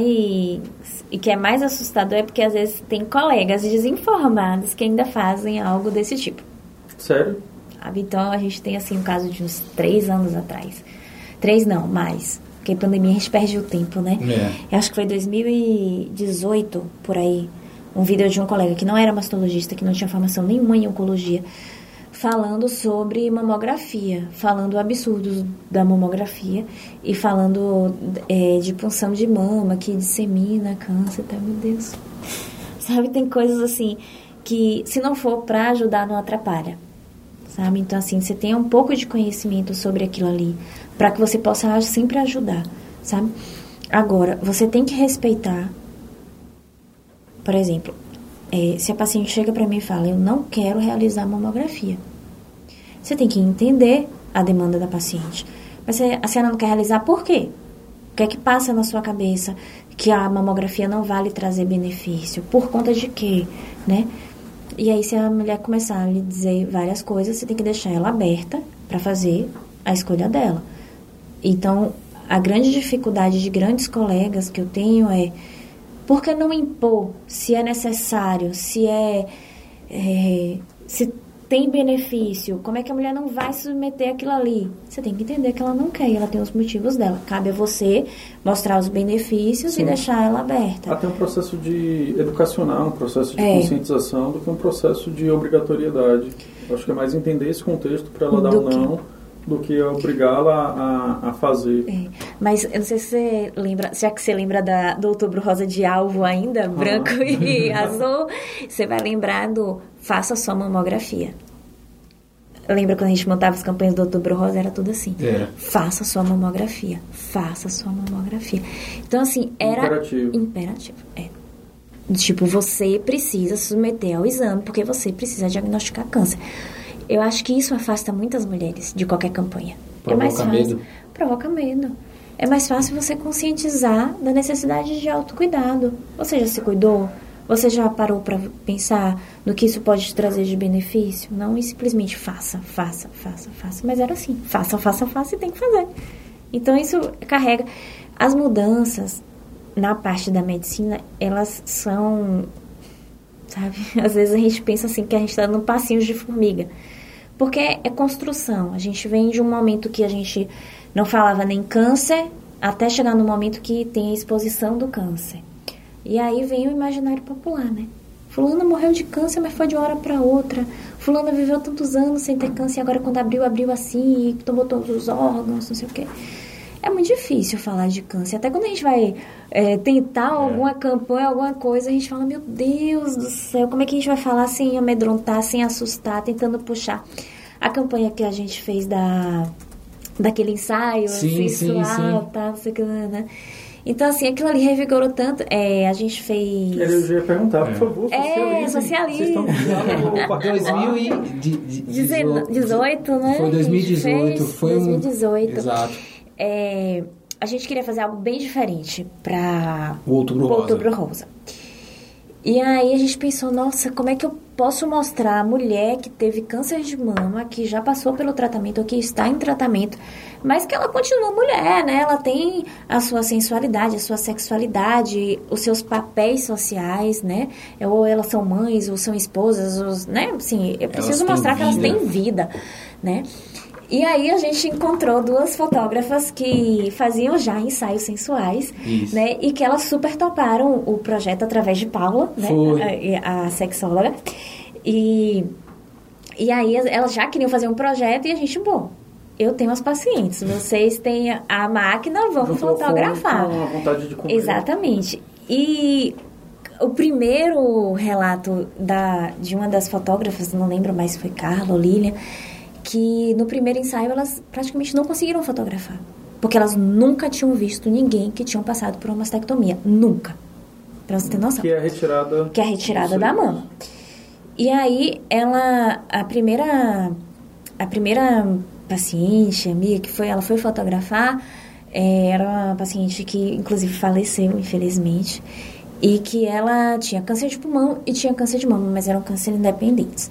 E que é mais assustador é porque, às vezes, tem colegas desinformados que ainda fazem algo desse tipo. Sério? Sabe? Então, a gente tem, assim, um caso de uns 3 anos atrás. 3 não, mais. Porque a pandemia a gente perde o tempo, né? É. Eu acho que foi 2018, por aí, um vídeo de um colega que não era mastologista, que não tinha formação nenhuma em oncologia, falando sobre mamografia, falando absurdos da mamografia e falando de punção de mama, que dissemina câncer, tá, meu Deus. Sabe, tem coisas assim que, se não for pra ajudar, não atrapalha, sabe? Então, assim, você tenha um pouco de conhecimento sobre aquilo ali, pra que você possa sempre ajudar, sabe? Agora, você tem que respeitar, por exemplo... se a paciente chega para mim e fala, eu não quero realizar mamografia. Você tem que entender a demanda da paciente. Mas a senhora não quer realizar por quê? O que é que passa na sua cabeça que a mamografia não vai lhe trazer benefício? Por conta de quê? Né? E aí, se a mulher começar a lhe dizer várias coisas, você tem que deixar ela aberta para fazer a escolha dela. Então, a grande dificuldade de grandes colegas que eu tenho é... Por que não impor se é necessário, se tem benefício? Como é que a mulher não vai submeter aquilo ali? Você tem que entender que ela não quer e ela tem os motivos dela. Cabe a você mostrar os benefícios, sim, e deixar ela aberta. Até um processo de educacional, um processo de conscientização do que um processo de obrigatoriedade. Eu acho que é mais entender esse contexto para ela dar um não... do que obrigá-la a fazer. Mas eu não sei se você lembra, já que você lembra do Outubro Rosa de alvo ainda, branco e azul, você vai lembrar do faça só mamografia. Lembra quando a gente montava as campanhas do Outubro Rosa? Era tudo assim. É. Faça sua mamografia. Faça sua mamografia. Então, assim, era... Imperativo. Tipo, você precisa se submeter ao exame porque você precisa diagnosticar câncer. Eu acho que isso afasta muitas mulheres de qualquer campanha. Provoca medo. É mais fácil você conscientizar da necessidade de autocuidado. Você já se cuidou? Você já parou para pensar no que isso pode te trazer de benefício? Não, e simplesmente faça. Mas era assim, faça e tem que fazer. Então, isso carrega... As mudanças na parte da medicina, elas são... Sabe? Às vezes a gente pensa assim que a gente está dando passinhos de formiga. Porque é construção. A gente vem de um momento que a gente não falava nem câncer, até chegar no momento que tem a exposição do câncer. E aí vem o imaginário popular, né? Fulana morreu de câncer, mas foi de uma hora para outra. Fulana viveu tantos anos sem ter câncer, e agora quando abriu assim, e tomou todos os órgãos, não sei o quê. É muito difícil falar de câncer. Até quando a gente vai tentar alguma campanha, alguma coisa, a gente fala, meu Deus do céu, como é que a gente vai falar sem amedrontar, sem assustar, tentando puxar? A campanha que a gente fez daquele ensaio sexual, tá, não sei o que, né? Então, assim, aquilo ali revigorou tanto. A gente fez... Eu ia perguntar, por favor, socialismo. Vocês estão 2018, né? Foi 2018. Foi 2018. Exato. A gente queria fazer algo bem diferente para o Outubro Rosa. E aí a gente pensou, nossa, como é que eu posso mostrar a mulher que teve câncer de mama, que já passou pelo tratamento ou que está em tratamento, mas que ela continua mulher, né? Ela tem a sua sensualidade, a sua sexualidade, os seus papéis sociais, né? Ou elas são mães, ou são esposas, ou, né? Assim, eu preciso mostrar que elas têm vida, né? E aí a gente encontrou 2 fotógrafas que faziam já ensaios sensuais, né? E que elas super toparam o projeto através de Paula, né? A sexóloga. E aí elas já queriam fazer um projeto e a gente, bom... eu tenho as pacientes, vocês têm a máquina, vamos fotografar. Com a vontade de cumprir. Exatamente. E o primeiro relato de uma das fotógrafas, não lembro mais se foi Carla ou Lilian, que no primeiro ensaio elas praticamente não conseguiram fotografar, porque elas nunca tinham visto ninguém que tinham passado por uma mastectomia, nunca. Pra você ter noção. Que é a retirada da mama. E aí, a primeira paciente, amiga, ela foi fotografar, era uma paciente que, inclusive, faleceu, infelizmente, e que ela tinha câncer de pulmão e tinha câncer de mama, mas eram cânceres independentes.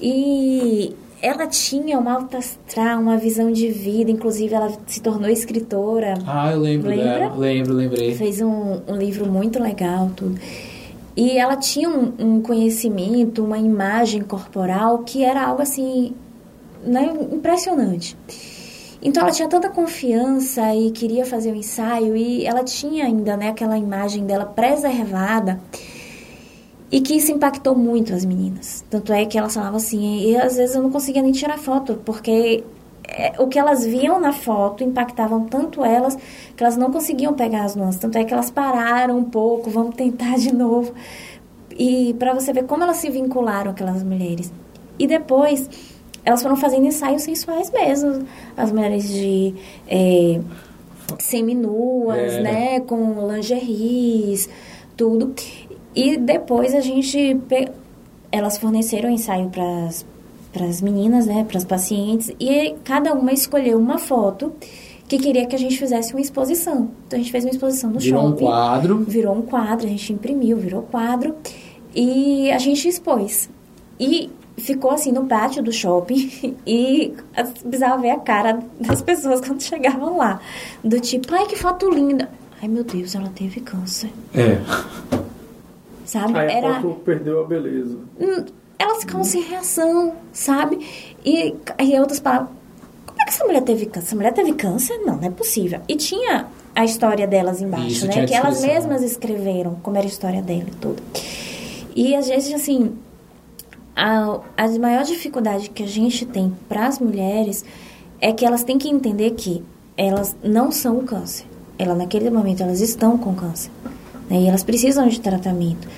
E ela tinha uma alta astral, uma visão de vida, inclusive ela se tornou escritora. Ah, eu lembro dela, lembrei. Fez um livro muito legal, tudo. E ela tinha um conhecimento, uma imagem corporal que era algo assim, né, impressionante. Então ela tinha tanta confiança e queria fazer o ensaio, e ela tinha ainda, né, aquela imagem dela preservada. E que isso impactou muito as meninas. Tanto é que elas falavam assim, e às vezes eu não conseguia nem tirar foto, porque o que elas viam na foto impactavam tanto elas, que elas não conseguiam pegar as nuances. Tanto é que elas pararam um pouco, vamos tentar de novo. E para você ver como elas se vincularam, aquelas mulheres. E depois, elas foram fazendo ensaios sensuais mesmo. As mulheres de seminuas, né, com lingeries, tudo. E depois elas forneceram ensaio para as meninas, né, para as pacientes, e cada uma escolheu uma foto que queria que a gente fizesse uma exposição. Então, a gente fez uma exposição no shopping. Virou um quadro, a gente imprimiu, virou quadro, e a gente expôs. E ficou assim no pátio do shopping, e precisava ver a cara das pessoas quando chegavam lá. Do tipo, ai, que foto linda. Ai, meu Deus, ela teve câncer. É... Sabe? Aí a foto perdeu a beleza. Elas ficavam sem reação, sabe? E aí outras palavras, como é que essa mulher teve câncer? Essa mulher teve câncer? Não é possível. E tinha a história delas embaixo, isso, né? Que elas mesmas escreveram, como era a história dela e tudo. E às vezes, assim, a maior dificuldade que a gente tem para as mulheres é que elas têm que entender que elas não são o câncer. Naquele momento, elas estão com câncer. E elas precisam de tratamento.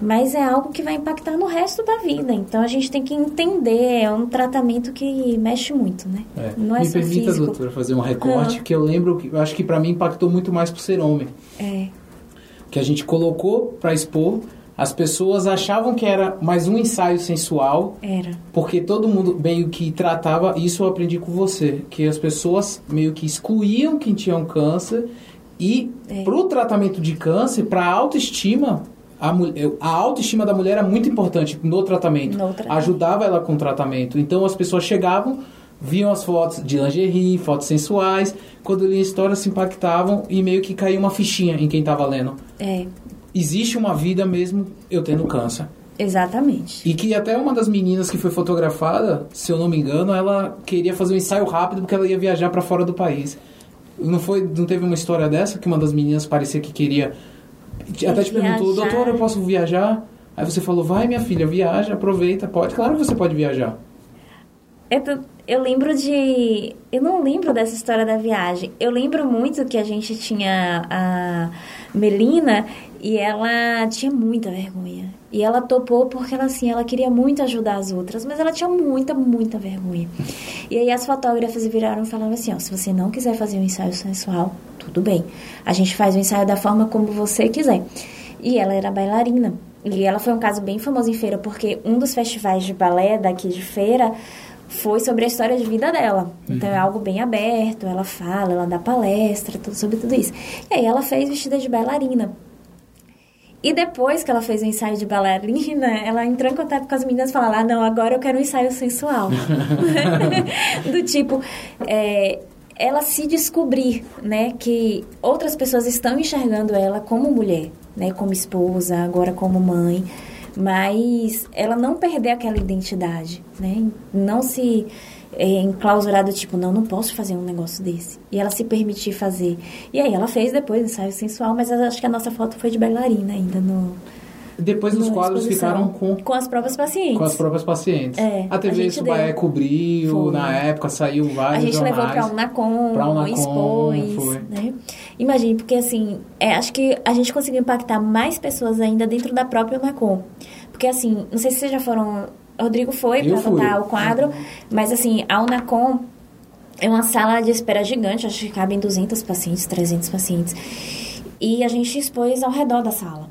Mas é algo que vai impactar no resto da vida. Então, a gente tem que entender. É um tratamento que mexe muito, né? Não é Me permita, físico. Doutora, fazer um recorte. Que eu lembro, eu acho que para mim impactou muito mais por ser homem. É. Que a gente colocou para expor. As pessoas achavam que era mais um ensaio sensual. Era. Porque todo mundo meio que tratava... Isso eu aprendi com você. Que as pessoas meio que excluíam quem tinha um câncer... E para o tratamento de câncer, para a autoestima da mulher era muito importante no tratamento. Ajudava ela com o tratamento. Então as pessoas chegavam, viam as fotos de lingerie, fotos sensuais. Quando liam a história, se impactavam e meio que caía uma fichinha em quem estava lendo. É. Existe uma vida mesmo eu tendo câncer. Exatamente. E que até uma das meninas que foi fotografada, se eu não me engano, ela queria fazer um ensaio rápido porque ela ia viajar para fora do país. Não teve uma história dessa? Que uma das meninas parecia que queria... Até te perguntou, doutora, eu posso viajar? Aí você falou, vai minha filha, viaja, aproveita, pode. Claro que você pode viajar. Eu lembro de... Eu não lembro dessa história da viagem. Eu lembro muito que a gente tinha a Melina e ela tinha muita vergonha. E ela topou porque ela, assim, ela queria muito ajudar as outras, mas ela tinha muita, muita vergonha. E aí as fotógrafas viraram e falaram assim, ó, se você não quiser fazer um ensaio sensual, tudo bem. A gente faz o ensaio da forma como você quiser. E ela era bailarina. E ela foi um caso bem famoso em Feira, porque um dos festivais de balé daqui de Feira... foi sobre a história de vida dela. Então, é algo bem aberto, ela fala, ela dá palestra, tudo sobre tudo isso. E aí, ela fez vestida de bailarina. E depois que ela fez o ensaio de bailarina, ela entrou em contato com as meninas e falou, ah, não, agora eu quero um ensaio sensual. Do tipo, ela se descobrir, né, que outras pessoas estão enxergando ela como mulher, né, como esposa, agora como mãe... Mas ela não perder aquela identidade, né? Não se enclausurar do tipo, não posso fazer um negócio desse. E ela se permitir fazer. E aí ela fez depois o ensaio sensual, mas acho que a nossa foto foi de bailarina ainda no, Depois os quadros ficaram com as próprias pacientes. Com as próprias pacientes. É, a TV Subaé cobriu, na época saiu vários jornais. A gente levou para Unacom, expôs, né? Imagine, porque assim, acho que a gente conseguiu impactar mais pessoas ainda dentro da própria Unacom. Porque assim, não sei se vocês já foram... Rodrigo foi para votar o quadro, mas assim, a Unacom é uma sala de espera gigante, acho que cabem 200 pacientes, 300 pacientes. E a gente expôs ao redor da sala.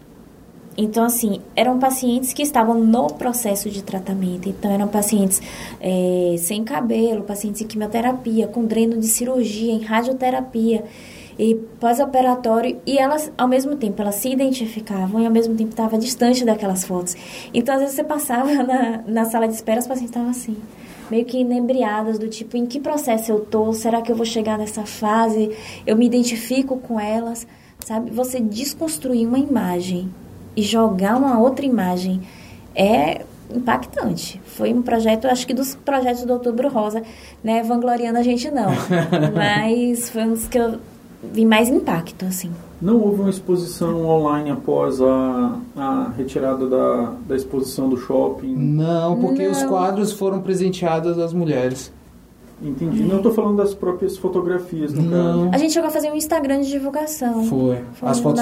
Então, assim, eram pacientes que estavam no processo de tratamento. Então, eram pacientes sem cabelo, pacientes em quimioterapia, com dreno de cirurgia, em radioterapia e pós-operatório, e elas, ao mesmo tempo, elas se identificavam e, ao mesmo tempo, estavam distante daquelas fotos. Então, às vezes, você passava na sala de espera, as pacientes estavam assim, meio que inebriadas, do tipo, em que processo eu tô? Será que eu vou chegar nessa fase? Eu me identifico com elas, sabe? Você desconstruir uma imagem e jogar uma outra imagem é impactante. Foi um projeto, acho que dos projetos do Outubro Rosa, né? Vangloriando a gente, não. Mas foi um dos que eu vi mais impacto, assim. Não houve uma exposição online após a retirada da exposição do shopping? Não, porque os quadros foram presenteados às mulheres. Entendi. Não estou falando das próprias fotografias, no caso. A gente chegou a fazer um Instagram de divulgação. Foi. As fotos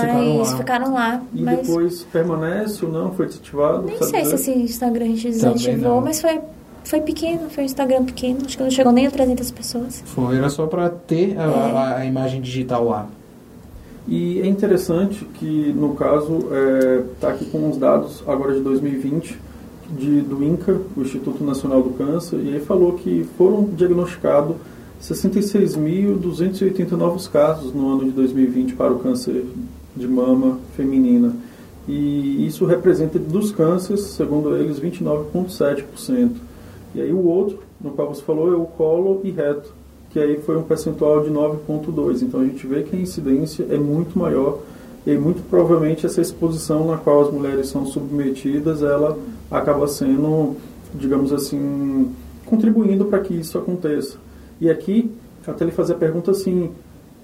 ficaram lá. E mas... depois permanece ou não? Foi desativado? Nem sei se esse Instagram a gente desativou, mas foi pequeno, foi um Instagram pequeno. Acho que não chegou nem a 300 pessoas. Foi, era só para ter a imagem digital lá. E é interessante que, no caso, está aqui com os dados agora de 2020, do INCA, o Instituto Nacional do Câncer, e ele falou que foram diagnosticados 66.280 novos casos no ano de 2020 para o câncer de mama feminina. E isso representa dos cânceres, segundo eles, 29,7%. E aí o outro, no qual você falou, é o colo e reto, que aí foi um percentual de 9,2%. Então a gente vê que a incidência é muito maior. E muito provavelmente essa exposição na qual as mulheres são submetidas, ela acaba sendo, digamos assim, contribuindo para que isso aconteça. E aqui, até ele fazer a pergunta assim,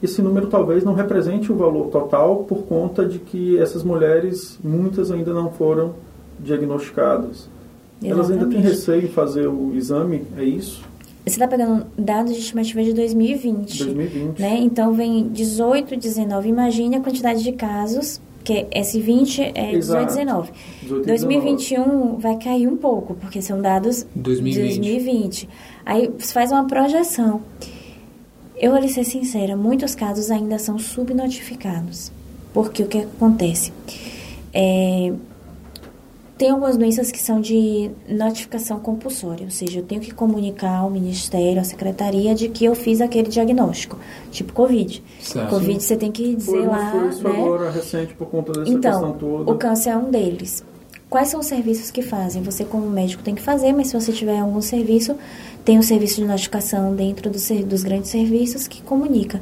esse número talvez não represente o valor total por conta de que essas mulheres, muitas ainda não foram diagnosticadas. Exatamente. Elas ainda têm receio em fazer o exame, é isso? Você está pegando dados de estimativa de 2020. Né? Então, vem 18, 19. Imagine a quantidade de casos, que esse 20 é 18, 19. 18, 2021 19. Vai cair um pouco, porque são dados de 2020. Aí, você faz uma projeção. Eu vou lhe ser sincera, muitos casos ainda são subnotificados. Porque o que acontece? Tem algumas doenças que são de notificação compulsória, ou seja, eu tenho que comunicar ao Ministério, à Secretaria, de que eu fiz aquele diagnóstico, tipo Covid. Certo. Covid você tem que dizer lá, foi isso, né? Agora, recente, por conta dessa questão toda. Então, o câncer é um deles. Quais são os serviços que fazem? Você, como médico, tem que fazer, mas se você tiver algum serviço, tem um serviço de notificação dentro dos grandes serviços que comunica.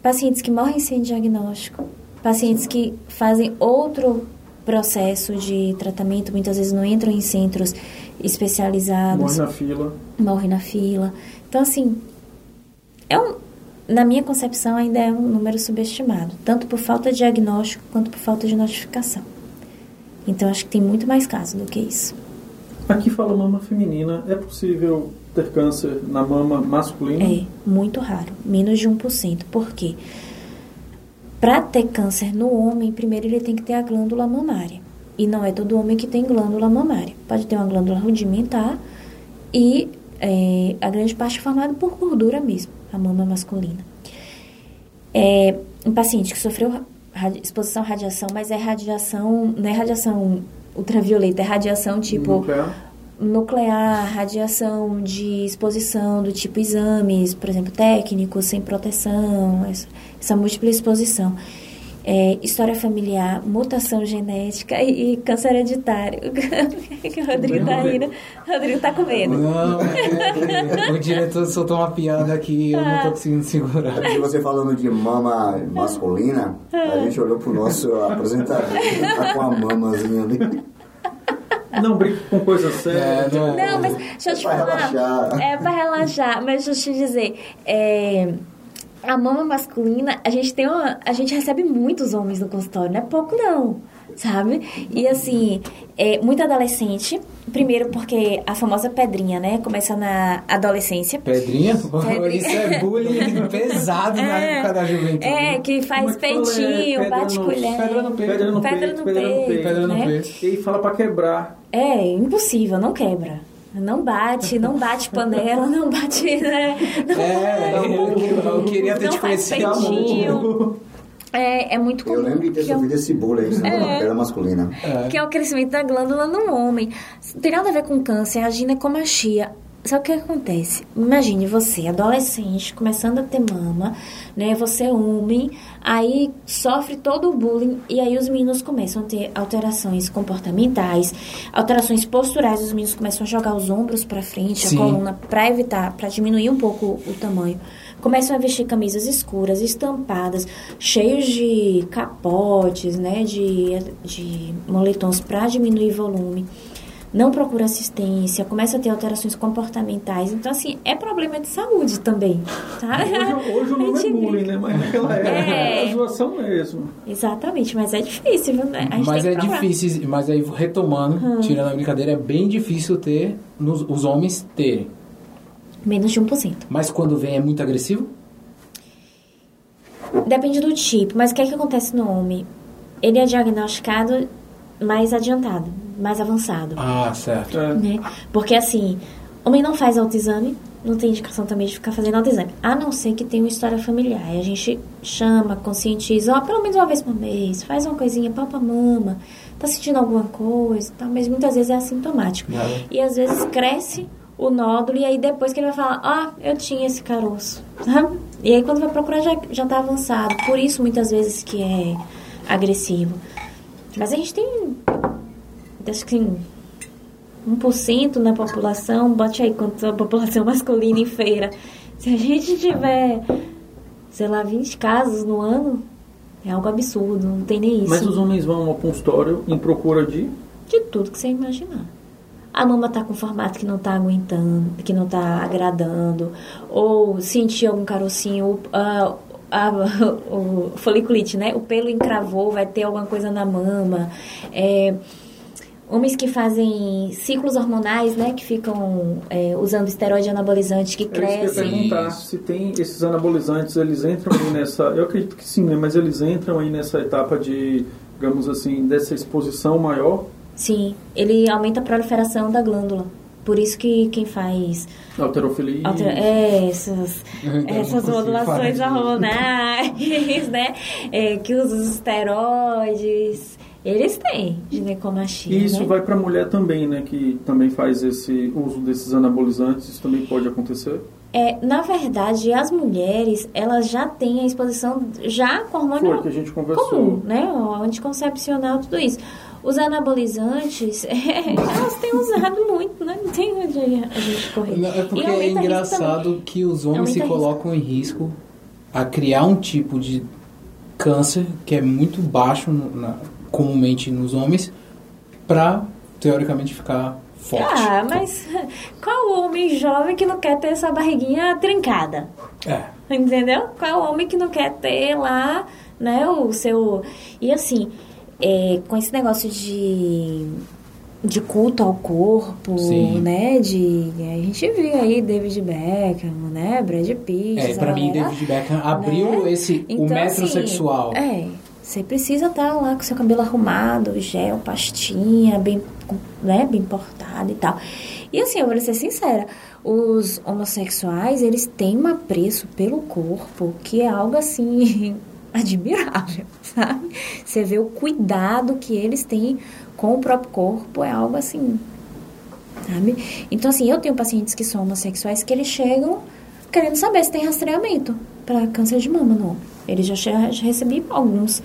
Pacientes que morrem sem diagnóstico, pacientes que fazem outro processo de tratamento, muitas vezes não entram em centros especializados. Morre na fila. Então, assim, na minha concepção, ainda é um número subestimado, tanto por falta de diagnóstico quanto por falta de notificação. Então, acho que tem muito mais casos do que isso. Aqui fala mama feminina. É possível ter câncer na mama masculina? É, muito raro. Menos de 1%. Por quê? Para ter câncer no homem, primeiro ele tem que ter a glândula mamária. E não é todo homem que tem glândula mamária. Pode ter uma glândula rudimentar e a grande parte é formada por gordura mesmo, a mama masculina. Um paciente que sofreu exposição à radiação, mas é radiação, não é radiação ultravioleta, é radiação tipo nuclear, radiação de exposição do tipo exames, por exemplo, técnicos, sem proteção, essa múltipla exposição, história familiar, mutação genética e câncer hereditário. Que o Rodrigo tá rindo. Rodrigo tá com medo. Não, o diretor soltou uma piada aqui, eu não tô conseguindo segurar. E você falando de mama masculina, a gente olhou pro nosso apresentador, tá com a mamazinha ali. Não brinque com coisa séria. Não, mas deixa eu te falar. Relaxar. É pra relaxar, mas deixa eu te dizer. A mama masculina, a gente recebe muitos homens no consultório, não é pouco não. sabe? E assim, é muito adolescente. Primeiro porque a famosa pedrinha, né? Começa na adolescência. Pedrinha? Isso é bullying pesado na época da juventude. É, que faz peitinho, é? Bate colher. Pedra no peito. E fala pra quebrar. É, impossível, não quebra. Não bate panela, não bate, né? Eu queria ter te conhecido. É muito comum. Eu lembro de ter sofrido esse bolo aí, que é uma pedra masculina. Que é o crescimento da glândula no homem. Não tem nada a ver com câncer, a ginecomastia. Sabe o que acontece? Imagine você, adolescente, começando a ter mama, né? Você é homem, aí sofre todo o bullying e aí os meninos começam a ter alterações comportamentais, alterações posturais, os meninos começam a jogar os ombros pra frente, a coluna, pra evitar, pra diminuir um pouco o tamanho. Começam a vestir camisas escuras, estampadas, cheios de capotes, né? De moletons pra diminuir volume. Não procura assistência, começa a ter alterações comportamentais. Então, assim, é problema de saúde também, tá? Hoje o nome é bullying, né? Mas naquela época era zoação mesmo. Exatamente, mas é difícil, né? A gente mas tem que provar. Difícil, mas aí retomando, tirando a brincadeira, é bem difícil ter, os homens terem. Menos de 1%. Mas quando vem é muito agressivo? Depende do tipo, mas o que é que acontece no homem? Ele é diagnosticado mais adiantado, mais avançado. Ah, certo. Né? Porque, assim, homem não faz autoexame, não tem indicação também de ficar fazendo autoexame, a não ser que tenha uma história familiar. A gente chama, conscientiza, pelo menos uma vez por mês, faz uma coisinha, palpa a mama, tá sentindo alguma coisa, tá? Mas muitas vezes é assintomático. E, às vezes, cresce o nódulo e aí depois que ele vai falar, eu tinha esse caroço. E aí, quando vai procurar, já tá avançado. Por isso, muitas vezes, que é agressivo. Mas a gente tem, acho que 1% na população, bote aí quanto a população masculina em feira. Se a gente tiver, 20 casos no ano, é algo absurdo, não tem nem isso. Mas os homens vão ao consultório em procura de? De tudo que você imaginar. A mama tá com formato que não tá aguentando, que não tá agradando, ou sentir algum carocinho, o foliculite, né? O pelo encravou, vai ter alguma coisa na mama. Homens que fazem ciclos hormonais, né? Que ficam usando esteroide anabolizante, que crescem. Eu queria perguntar se tem esses anabolizantes, eles entram aí nessa... Eu acredito que sim, né? Mas eles entram aí nessa etapa de, digamos assim, dessa exposição maior? Sim, ele aumenta a proliferação da glândula. Por isso que quem faz... Alterofilia. Essas modulações hormonais, né? Que usa os esteroides. Eles têm ginecomastia. E isso vai para a mulher também, né? Que também faz esse uso desses anabolizantes. Isso também pode acontecer? Na verdade, as mulheres, elas já têm a exposição já com hormônio comum, que a gente conversou. Comum, né? O anticoncepcional, tudo isso. Os anabolizantes, elas têm usado muito, né? Não tem onde a gente correr. Não, é porque é engraçado que os homens se colocam em risco a criar um tipo de câncer que é muito baixo, comumente nos homens, para, teoricamente, ficar forte. Mas qual homem jovem que não quer ter essa barriguinha trincada? Entendeu? Qual homem que não quer ter lá, né, o seu... E assim... com esse negócio de culto ao corpo, sim, né? A gente viu aí David Beckham, né? Brad Pitt. Pra mim, David Beckham abriu, né? O metrosexual. Assim, você precisa estar lá com seu cabelo arrumado, gel, pastinha, bem, né? Bem portado e tal. E assim, eu vou ser sincera, os homossexuais, eles têm um apreço pelo corpo que é algo assim... admirável, sabe? Você vê o cuidado que eles têm com o próprio corpo, é algo assim, sabe? Então, assim, eu tenho pacientes que são homossexuais que eles chegam querendo saber se tem rastreamento para câncer de mama, não. Eles já recebi alguns.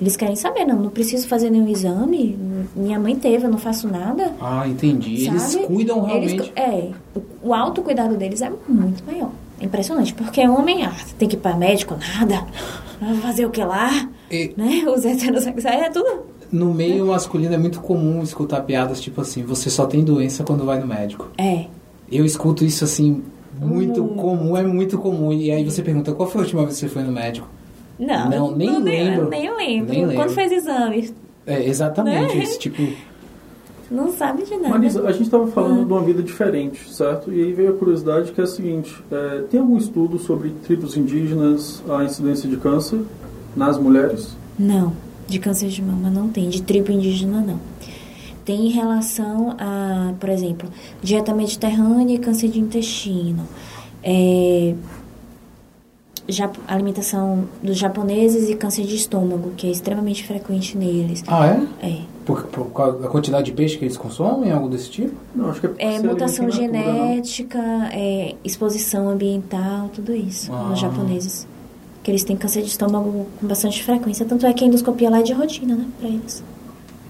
Eles querem saber, não preciso fazer nenhum exame, minha mãe teve, eu não faço nada. Entendi. Sabe? Eles cuidam realmente. O autocuidado deles é muito maior. Impressionante, porque homem, tem que ir pra médico, nada, fazer o que lá, né? Os heterossexuais, tudo. No meio masculino é muito comum escutar piadas tipo assim, você só tem doença quando vai no médico. Eu escuto isso assim, muito comum, é muito comum. E aí você pergunta, qual foi a última vez que você foi no médico? Não, nem lembro. Quando fez exame? É, exatamente, né? Esse tipo... Não sabe de nada. Marisa, a gente estava falando de uma vida diferente, certo? E aí veio a curiosidade que é a seguinte, tem algum estudo sobre tribos indígenas, a incidência de câncer nas mulheres? Não, de câncer de mama não tem, de tribo indígena não. Tem em relação a, por exemplo, dieta mediterrânea e câncer de intestino, alimentação dos japoneses e câncer de estômago, que é extremamente frequente neles. Ah, é? É. Por a quantidade de peixe que eles consomem, algo desse tipo? Não, acho que é mutação genética, exposição ambiental, tudo isso, nos japoneses. Que eles têm câncer de estômago com bastante frequência, tanto é que a endoscopia lá é de rotina, né, pra eles.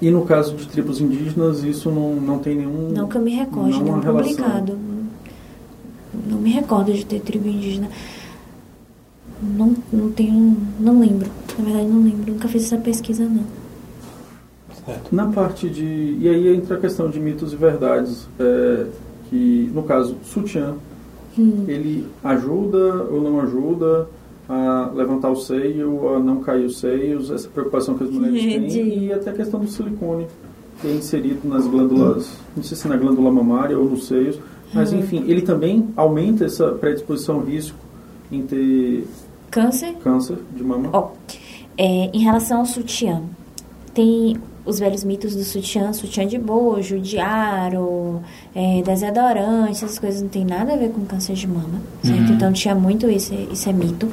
E no caso de tribos indígenas, isso não tem nenhum... Não que eu me recorde, não complicado. Não me recordo de ter tribo indígena. Não tenho... Não lembro. Na verdade, não lembro. Nunca fiz essa pesquisa, não. Certo. Na parte de... E aí entra a questão de mitos e verdades. Que, no caso, sutiã. Ele ajuda ou não ajuda... a levantar o seio, a não cair os seios, essa preocupação que as mulheres têm, e até a questão do silicone que é inserido nas glândulas, não sei se na glândula mamária ou nos seios, mas enfim, ele também aumenta essa predisposição ao risco em ter câncer de mama. Em relação ao sutiã, tem os velhos mitos do sutiã de bojo, de aro, desodorante, essas coisas não tem nada a ver com câncer de mama, certo? Então tinha muito isso é mito.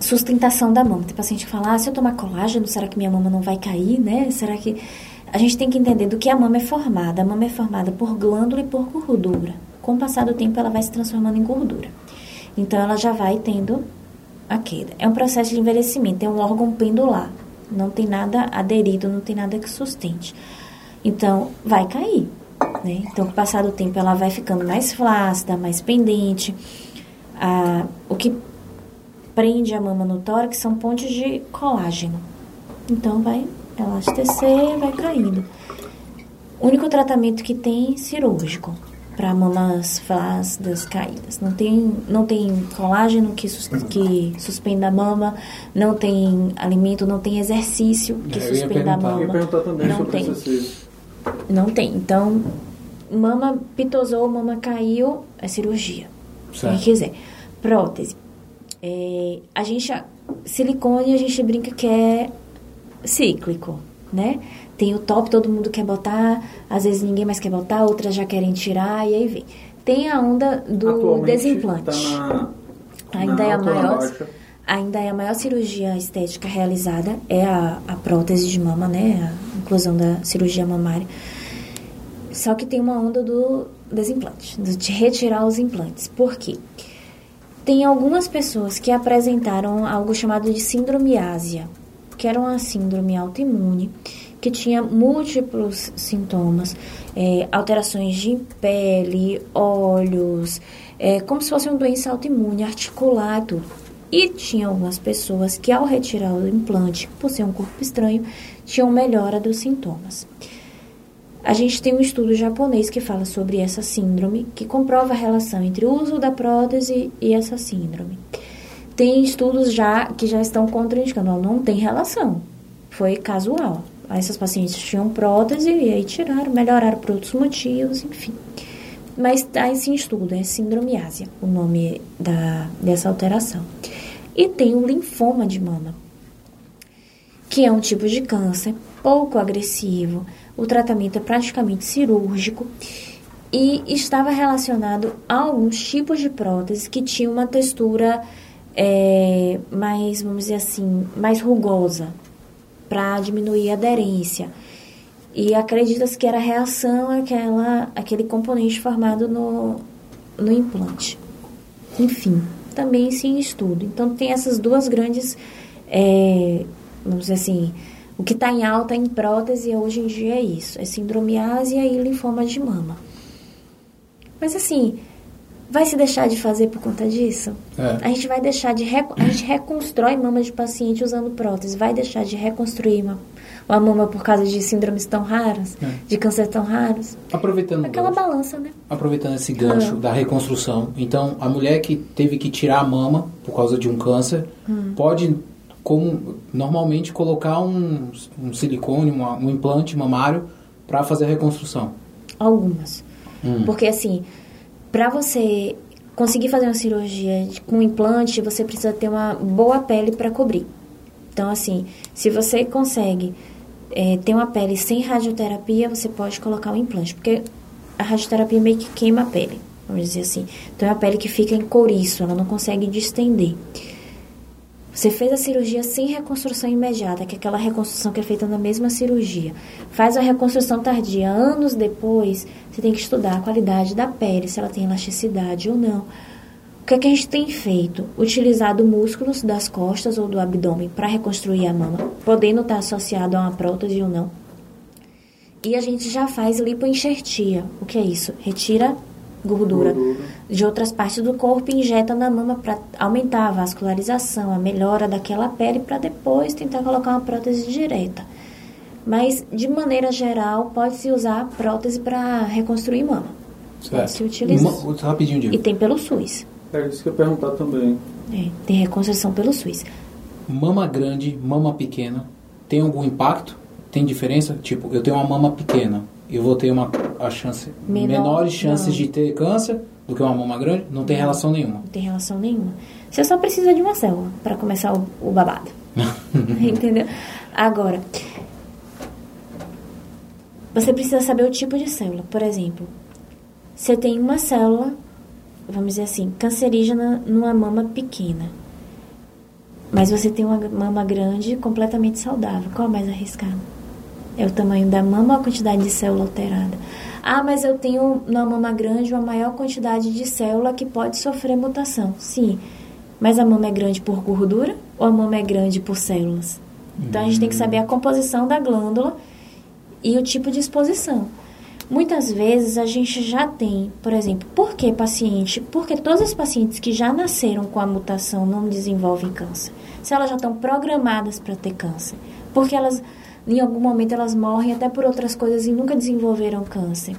Sustentação da mama. Tem paciente que fala, se eu tomar colágeno, será que minha mama não vai cair, né? Será que... A gente tem que entender do que a mama é formada. A mama é formada por glândula e por gordura. Com o passar do tempo, ela vai se transformando em gordura. Então, ela já vai tendo a queda. É um processo de envelhecimento, é um órgão pendular. Não tem nada aderido, não tem nada que sustente. Então, vai cair, né? Então, com o passar do tempo, ela vai ficando mais flácida, mais pendente. O que prende a mama no tórax são pontes de colágeno. Então, vai elastecer, vai caindo. O único tratamento que tem é cirúrgico para mamas flácidas, caídas. Não tem colágeno que suspenda a mama, não tem alimento, não tem exercício que suspenda a mama. Eu ia perguntar também sobre o exercício. Não tem. Então, mama pitosou, mama caiu, é cirurgia. Certo. Quem quiser. Prótese. Silicone, a gente brinca que é cíclico, né? Tem o top, todo mundo quer botar, às vezes ninguém mais quer botar, outras já querem tirar, e aí vem. Tem a onda do desimplante. Tá ainda é a maior cirurgia estética realizada, é a prótese de mama, né? A inclusão da cirurgia mamária. Só que tem uma onda do desimplante, de retirar os implantes. Por quê? Tem algumas pessoas que apresentaram algo chamado de síndrome ASIA, que era uma síndrome autoimune, que tinha múltiplos sintomas, alterações de pele, olhos, como se fosse uma doença autoimune, articular e tudo. E tinha algumas pessoas que, ao retirar o implante, por ser um corpo estranho, tinham melhora dos sintomas. A gente tem um estudo japonês que fala sobre essa síndrome, que comprova a relação entre o uso da prótese e essa síndrome. Tem estudos que já estão contraindicando, não tem relação, foi casual. Aí essas pacientes tinham prótese e aí tiraram, melhoraram por outros motivos, enfim. Mas tá esse estudo, é síndrome ásia, o nome dessa alteração. E tem o linfoma de mama, que é um tipo de câncer pouco agressivo, o tratamento é praticamente cirúrgico e estava relacionado a alguns tipos de prótese que tinham uma textura mais, vamos dizer assim, mais rugosa, para diminuir a aderência. E acredita-se que era a reação àquele componente formado no implante. Enfim, também sim estudo. Então, tem essas duas grandes, vamos dizer assim, o que está em alta em prótese hoje em dia é isso, é síndrome ásia e linfoma de mama. Mas assim, vai se deixar de fazer por conta disso? A gente vai deixar de... A gente reconstrói mama de paciente usando prótese. Vai deixar de reconstruir uma mama por causa de síndromes tão raras? De câncer tão raros? Aproveitando... Aquela balança, né? Aproveitando esse gancho da reconstrução. Então, a mulher que teve que tirar a mama por causa de um câncer, pode como normalmente colocar um silicone, um implante mamário para fazer a reconstrução? Algumas. Porque assim, para você conseguir fazer uma cirurgia com implante, você precisa ter uma boa pele para cobrir. Então assim, se você consegue ter uma pele sem radioterapia, você pode colocar um implante, porque a radioterapia meio que queima a pele, vamos dizer assim. Então é a pele que fica em couriço, ela não consegue distender. Você fez a cirurgia sem reconstrução imediata, que é aquela reconstrução que é feita na mesma cirurgia. Faz a reconstrução tardia. Anos depois, você tem que estudar a qualidade da pele, se ela tem elasticidade ou não. O que é que a gente tem feito? Utilizado músculos das costas ou do abdômen para reconstruir a mama, podendo estar associado a uma prótese ou não. E a gente já faz lipoenxertia. O que é isso? Retira gordura de outras partes do corpo e injeta na mama para aumentar a vascularização, a melhora daquela pele, para depois tentar colocar uma prótese direta. Mas, de maneira geral, pode-se usar a prótese para reconstruir mama. Certo. Pode-se utilizar. Rapidinho, Diego. E tem pelo SUS. É isso que eu ia perguntar também. É, tem reconstrução pelo SUS. Mama grande, mama pequena, tem algum impacto? Tem diferença? Tipo, eu tenho uma mama pequena, eu vou ter menores chances de ter câncer do que uma mama grande? Não tem relação nenhuma. Não tem relação nenhuma. Você só precisa de uma célula para começar o babado. Entendeu? Agora, você precisa saber o tipo de célula. Por exemplo, você tem uma célula, vamos dizer assim, cancerígena numa mama pequena, mas você tem uma mama grande completamente saudável. Qual é mais arriscado? É o tamanho da mama ou a quantidade de célula alterada? Ah, mas eu tenho na mama grande uma maior quantidade de célula que pode sofrer mutação. Sim, mas a mama é grande por gordura ou a mama é grande por células? Então, a gente tem que saber a composição da glândula e o tipo de exposição. Muitas vezes a gente já tem, por exemplo, porque todas as pacientes que já nasceram com a mutação não desenvolvem câncer? Se elas já estão programadas para ter câncer, porque elas... em algum momento elas morrem até por outras coisas e nunca desenvolveram câncer.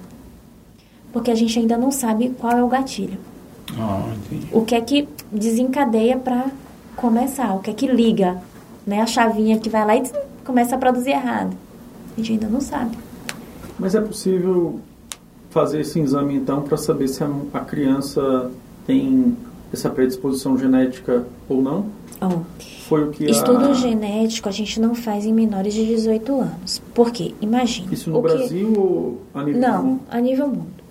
Porque a gente ainda não sabe qual é o gatilho. O que é que desencadeia para começar? O que é que liga, né? A chavinha que vai lá e começa a produzir errado. A gente ainda não sabe. Mas é possível fazer esse exame, então, para saber se a criança tem essa predisposição genética ou não? Estudo genético a gente não faz em menores de 18 anos. Por quê? Imagina. Isso no Brasil ou a nível mundo? Não, a nível mundo.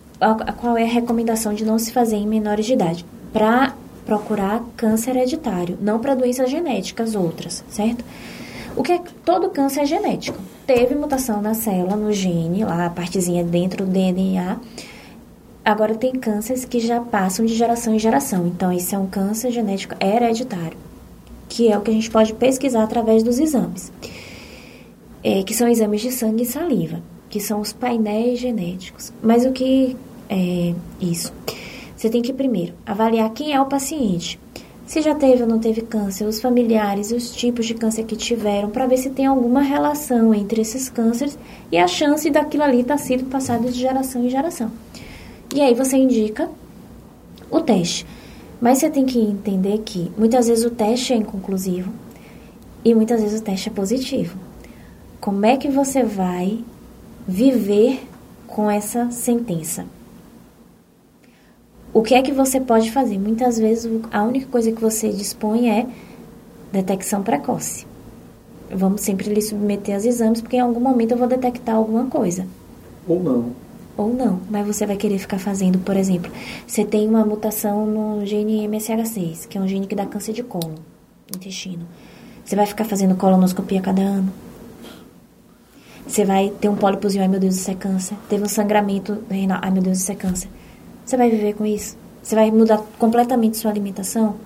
Qual é a recomendação de não se fazer em menores de idade? Para procurar câncer hereditário, não para doenças genéticas outras, certo? Todo câncer é genético. Teve mutação na célula, no gene, lá a partezinha dentro do DNA. Agora tem cânceres que já passam de geração em geração. Então, esse é um câncer genético hereditário, que é o que a gente pode pesquisar através dos exames, que são exames de sangue e saliva, que são os painéis genéticos. Mas o que é isso? Você tem que primeiro avaliar quem é o paciente, se já teve ou não teve câncer, os familiares, os tipos de câncer que tiveram, para ver se tem alguma relação entre esses cânceres e a chance daquilo ali estar sendo passado de geração em geração. E aí você indica o teste. Mas você tem que entender que muitas vezes o teste é inconclusivo e muitas vezes o teste é positivo. Como é que você vai viver com essa sentença? O que é que você pode fazer? Muitas vezes a única coisa que você dispõe é detecção precoce. Vamos sempre lhe submeter aos exames, porque em algum momento eu vou detectar alguma coisa. Ou não, mas você vai querer ficar fazendo. Por exemplo, você tem uma mutação no gene MSH6, que é um gene que dá câncer de colo, intestino. Você vai ficar fazendo colonoscopia cada ano? Você vai ter um pólipozinho, ai meu Deus, isso é câncer. Teve um sangramento renal, ai meu Deus, isso é câncer. Você vai viver com isso? Você vai mudar completamente sua alimentação?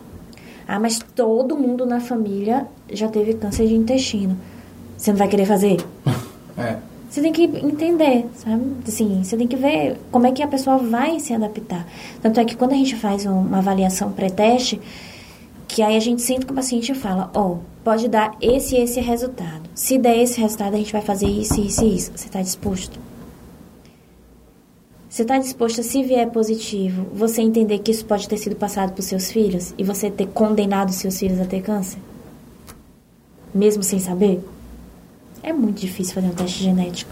Ah, mas todo mundo na família já teve câncer de intestino. Você não vai querer fazer? É. Você tem que entender, sabe? Assim, você tem que ver como é que a pessoa vai se adaptar. Tanto é que quando a gente faz uma avaliação pré-teste, que aí a gente senta com o paciente e fala, pode dar esse resultado. Se der esse resultado, a gente vai fazer isso. Você está disposto? Você está disposto a, se vier positivo, você entender que isso pode ter sido passado por seus filhos e você ter condenado seus filhos a ter câncer? mesmo sem saber? É muito difícil fazer um teste genético,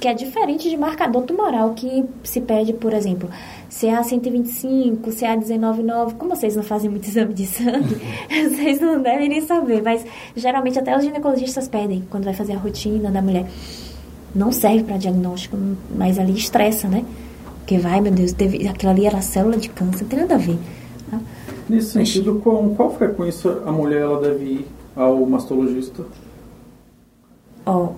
que é diferente de marcador tumoral, que se pede, por exemplo, CA-125, CA-199, como vocês não fazem muito exame de sangue, vocês não devem nem saber, mas geralmente até os ginecologistas pedem, quando vai fazer a rotina da mulher. Não serve para diagnóstico, mas ali estressa, né? Porque vai, meu Deus, teve, aquilo ali era célula de câncer, não tem nada a ver. Tá? Nesse sentido, com qual frequência a mulher ela deve ir ao mastologista? Ó,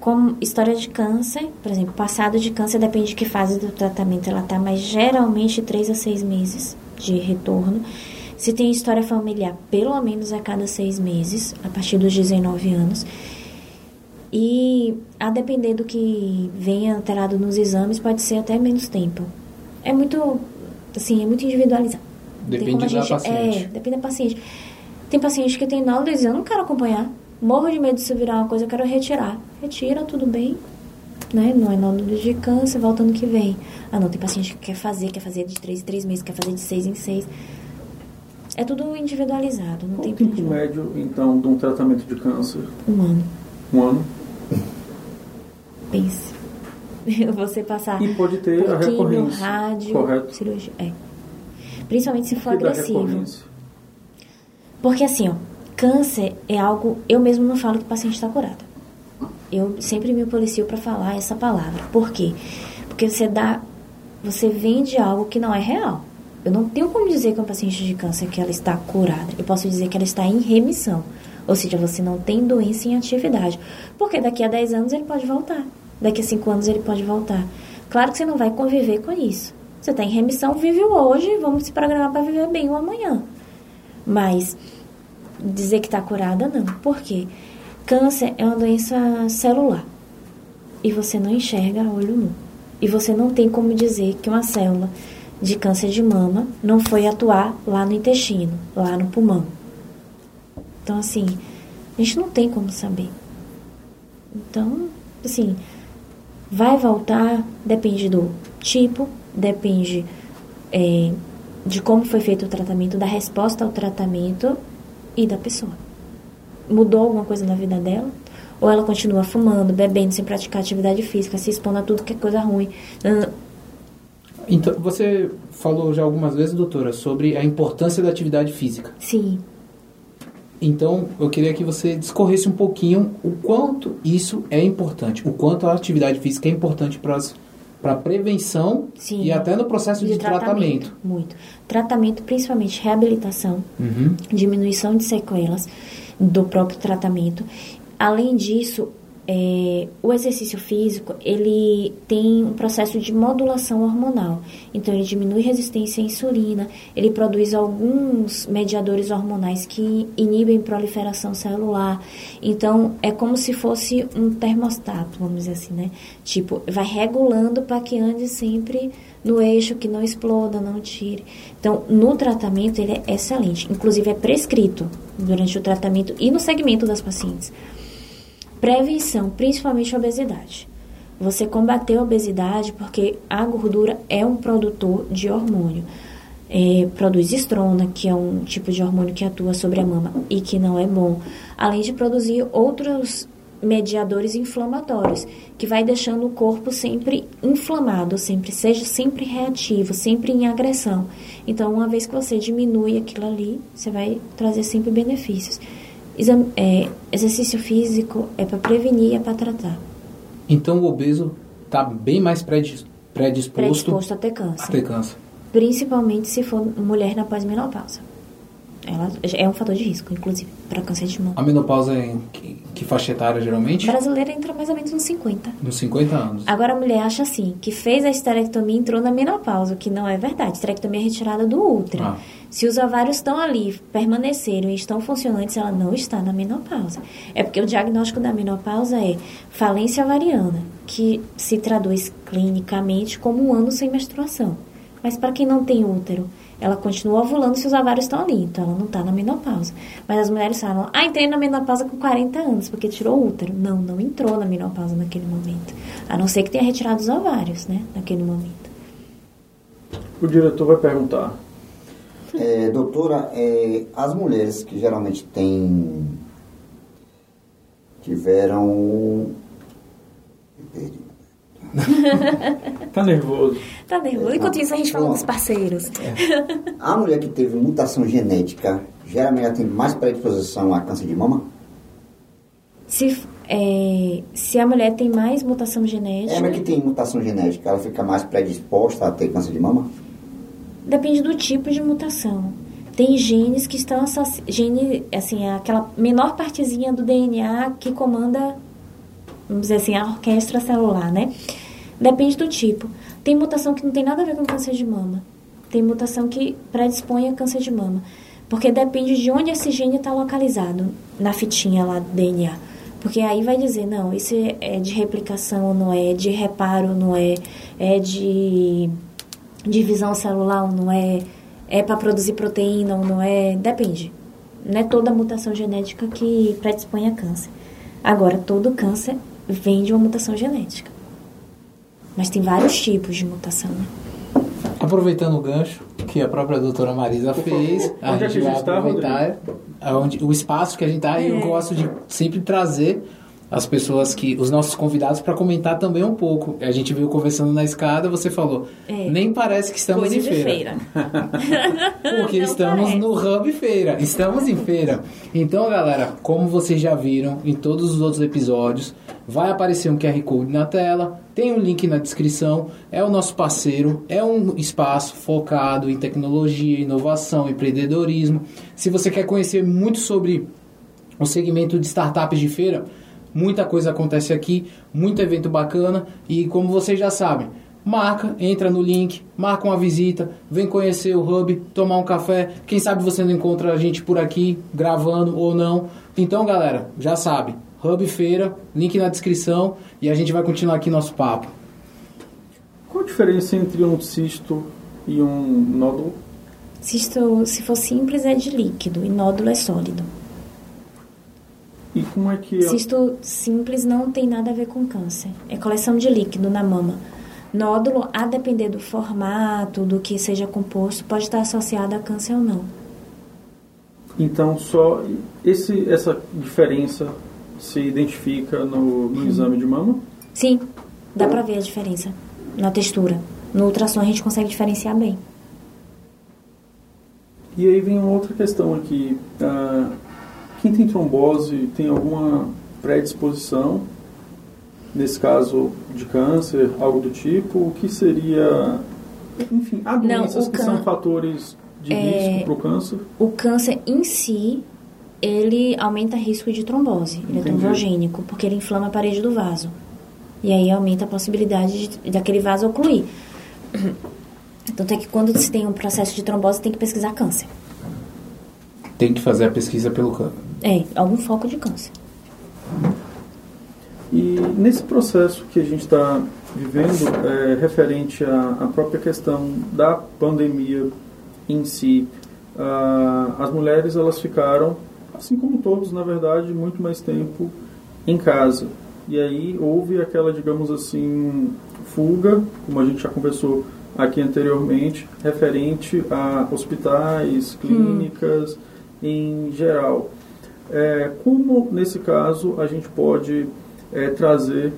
como história de câncer, por exemplo, passado de câncer, depende de que fase do tratamento ela tá, mas geralmente 3 a 6 meses de retorno. Se tem história familiar, pelo menos a cada 6 meses, a partir dos 19 anos. E a depender do que venha alterado nos exames, pode ser até menos tempo. É muito, assim, é muito individualizado. Depende da paciente. É, depende da paciente. Tem paciente que tem nódulos e eu não quero acompanhar. Morro de medo de se virar uma coisa, eu quero retirar. Retira, tudo bem, né? Não é nódulo de câncer, volta ano que vem. Ah, não, tem paciente que quer fazer de 3 em 3 meses, quer fazer de 6 em 6. É tudo individualizado. Não tem tempo médio, então, de um tratamento de câncer? 1 ano. 1 ano? Pense. Você passar... E pode ter a recorrência. Rádio, correto. Cirurgia, é. Principalmente se for agressivo. Porque assim, ó, câncer é algo... Eu mesmo não falo que o paciente está curado. Eu sempre me policio para falar essa palavra. Por quê? Porque você vende algo que não é real. Eu não tenho como dizer que é um paciente de câncer que ela está curada. Eu posso dizer que ela está em remissão. Ou seja, você não tem doença em atividade. Porque daqui a 10 anos ele pode voltar. Daqui a 5 anos ele pode voltar. Claro que você não vai conviver com isso. Você está em remissão, vive o hoje, vamos se programar para viver bem o amanhã. Mas dizer que está curada, não. Por quê? Câncer é uma doença celular. E você não enxerga a olho nu. E você não tem como dizer que uma célula de câncer de mama não foi atuar lá no intestino, lá no pulmão. Então, assim, a gente não tem como saber. Então, assim, vai voltar, depende do tipo, depende de como foi feito o tratamento, da resposta ao tratamento e da pessoa. Mudou alguma coisa na vida dela? Ou ela continua fumando, bebendo, sem praticar atividade física, se expondo a tudo que é coisa ruim? Então, você falou já algumas vezes, doutora, sobre a importância da atividade física. Sim. Então, eu queria que você discorresse um pouquinho o quanto isso é importante, o quanto a atividade física é importante para a prevenção. Sim. E até no processo de tratamento. Muito. Tratamento, principalmente reabilitação, diminuição de sequelas do próprio tratamento. Além disso, o exercício físico, ele tem um processo de modulação hormonal. Então, ele diminui resistência à insulina, ele produz alguns mediadores hormonais que inibem proliferação celular. Então, é como se fosse um termostato, vamos dizer assim, né? Tipo, vai regulando para que ande sempre no eixo, que não exploda, não tire. Então, no tratamento, ele é excelente. Inclusive, é prescrito durante o tratamento e no segmento das pacientes. Prevenção, principalmente a obesidade. Você combater a obesidade porque a gordura é um produtor de hormônio. Produz estrona, que é um tipo de hormônio que atua sobre a mama e que não é bom. Além de produzir outros mediadores inflamatórios, que vai deixando o corpo sempre inflamado, sempre reativo, sempre em agressão. Então, uma vez que você diminui aquilo ali, você vai trazer sempre benefícios. Exercício físico é para prevenir, é para tratar. Então, o obeso está bem mais predisposto a ter câncer. Principalmente se for mulher na pós-menopausa. Ela é um fator de risco, inclusive, para câncer de mama. A menopausa é em que faixa etária, geralmente? A brasileira entra mais ou menos nos 50. Nos 50 anos. Agora, a mulher acha assim, que fez a esterectomia e entrou na menopausa, o que não é verdade. A esterectomia é retirada do útero. Ah. Se os ovários estão ali, permaneceram e estão funcionantes, ela não está na menopausa. É porque o diagnóstico da menopausa é falência ovariana, que se traduz clinicamente como 1 ano sem menstruação. Mas para quem não tem útero, ela continua ovulando se os ovários estão ali, então ela não está na menopausa. Mas as mulheres falam, entrei na menopausa com 40 anos, porque tirou o útero. Não, não entrou na menopausa naquele momento. A não ser que tenha retirado os ovários, né, naquele momento. O diretor vai perguntar. Doutora, as mulheres que geralmente têm tiveram... Tá nervoso. Tá nervoso. Enquanto isso, a gente fala dos parceiros. É. A mulher que teve mutação genética, geralmente ela tem mais predisposição a câncer de mama? Se a mulher tem mais mutação genética... Ela que tem mutação genética, ela fica mais predisposta a ter câncer de mama? Depende do tipo de mutação. Tem genes que estão... Assim, aquela menor partezinha do DNA que comanda... Vamos dizer assim, a orquestra celular, né? Depende do tipo. Tem mutação que não tem nada a ver com câncer de mama. Tem mutação que predispõe a câncer de mama. Porque depende de onde esse gene está localizado, na fitinha lá do DNA. Porque aí vai dizer, não, isso é de replicação ou não é, de reparo ou não é, é de divisão celular ou não é, é para produzir proteína ou não é, depende. Não é toda mutação genética que predispõe a câncer. Agora, todo câncer vem de uma mutação genética. Mas tem vários tipos de mutação, né? Aproveitando o gancho que a própria doutora Marisa fez, a gente vai aproveitar o espaço que a gente está, e eu gosto de sempre trazer as pessoas que... os nossos convidados para comentar também um pouco. A gente veio conversando na escada, você falou, nem parece que estamos em feira. Porque não estamos parece. No Hub Feira. Estamos em feira. Então, galera, como vocês já viram em todos os outros episódios, vai aparecer um QR Code na tela, tem um link na descrição, é o nosso parceiro, é um espaço focado em tecnologia, inovação, empreendedorismo. Se você quer conhecer muito sobre o segmento de startups de feira, muita coisa acontece aqui, muito evento bacana, e como vocês já sabem, marca, entra no link, marca uma visita, vem conhecer o Hub, tomar um café, quem sabe você não encontra a gente por aqui, gravando ou não. Então, galera, já sabe, Hub Feira, link na descrição, e a gente vai continuar aqui nosso papo. Qual a diferença entre um cisto e um nódulo? Cisto, se for simples, é de líquido, e nódulo é sólido. E como é que... Cisto simples não tem nada a ver com câncer. É coleção de líquido na mama. Nódulo, a depender do formato, do que seja composto, pode estar associado a câncer ou não. Então, só essa diferença se identifica no exame de mama? Sim, dá pra ver a diferença na textura. No ultrassom a gente consegue diferenciar bem. E aí vem uma outra questão aqui. Quem tem trombose tem alguma predisposição, nesse caso de câncer, algo do tipo? O que seria... Enfim, há doenças que são fatores de risco para o câncer? O câncer em si, ele aumenta risco de trombose. Ele é trombogênico, porque ele inflama a parede do vaso. E aí aumenta a possibilidade daquele vaso ocluir. Tanto é que quando se tem um processo de trombose, tem que pesquisar câncer. Tem que fazer a pesquisa pelo câncer. Algum foco de câncer. E nesse processo que a gente está vivendo, referente à própria questão da pandemia em si, as mulheres, elas ficaram, assim como todos, na verdade, muito mais tempo em casa. E aí houve aquela, digamos assim, fuga, como a gente já conversou aqui anteriormente, referente a hospitais, clínicas... Em geral, como nesse caso a gente pode trazer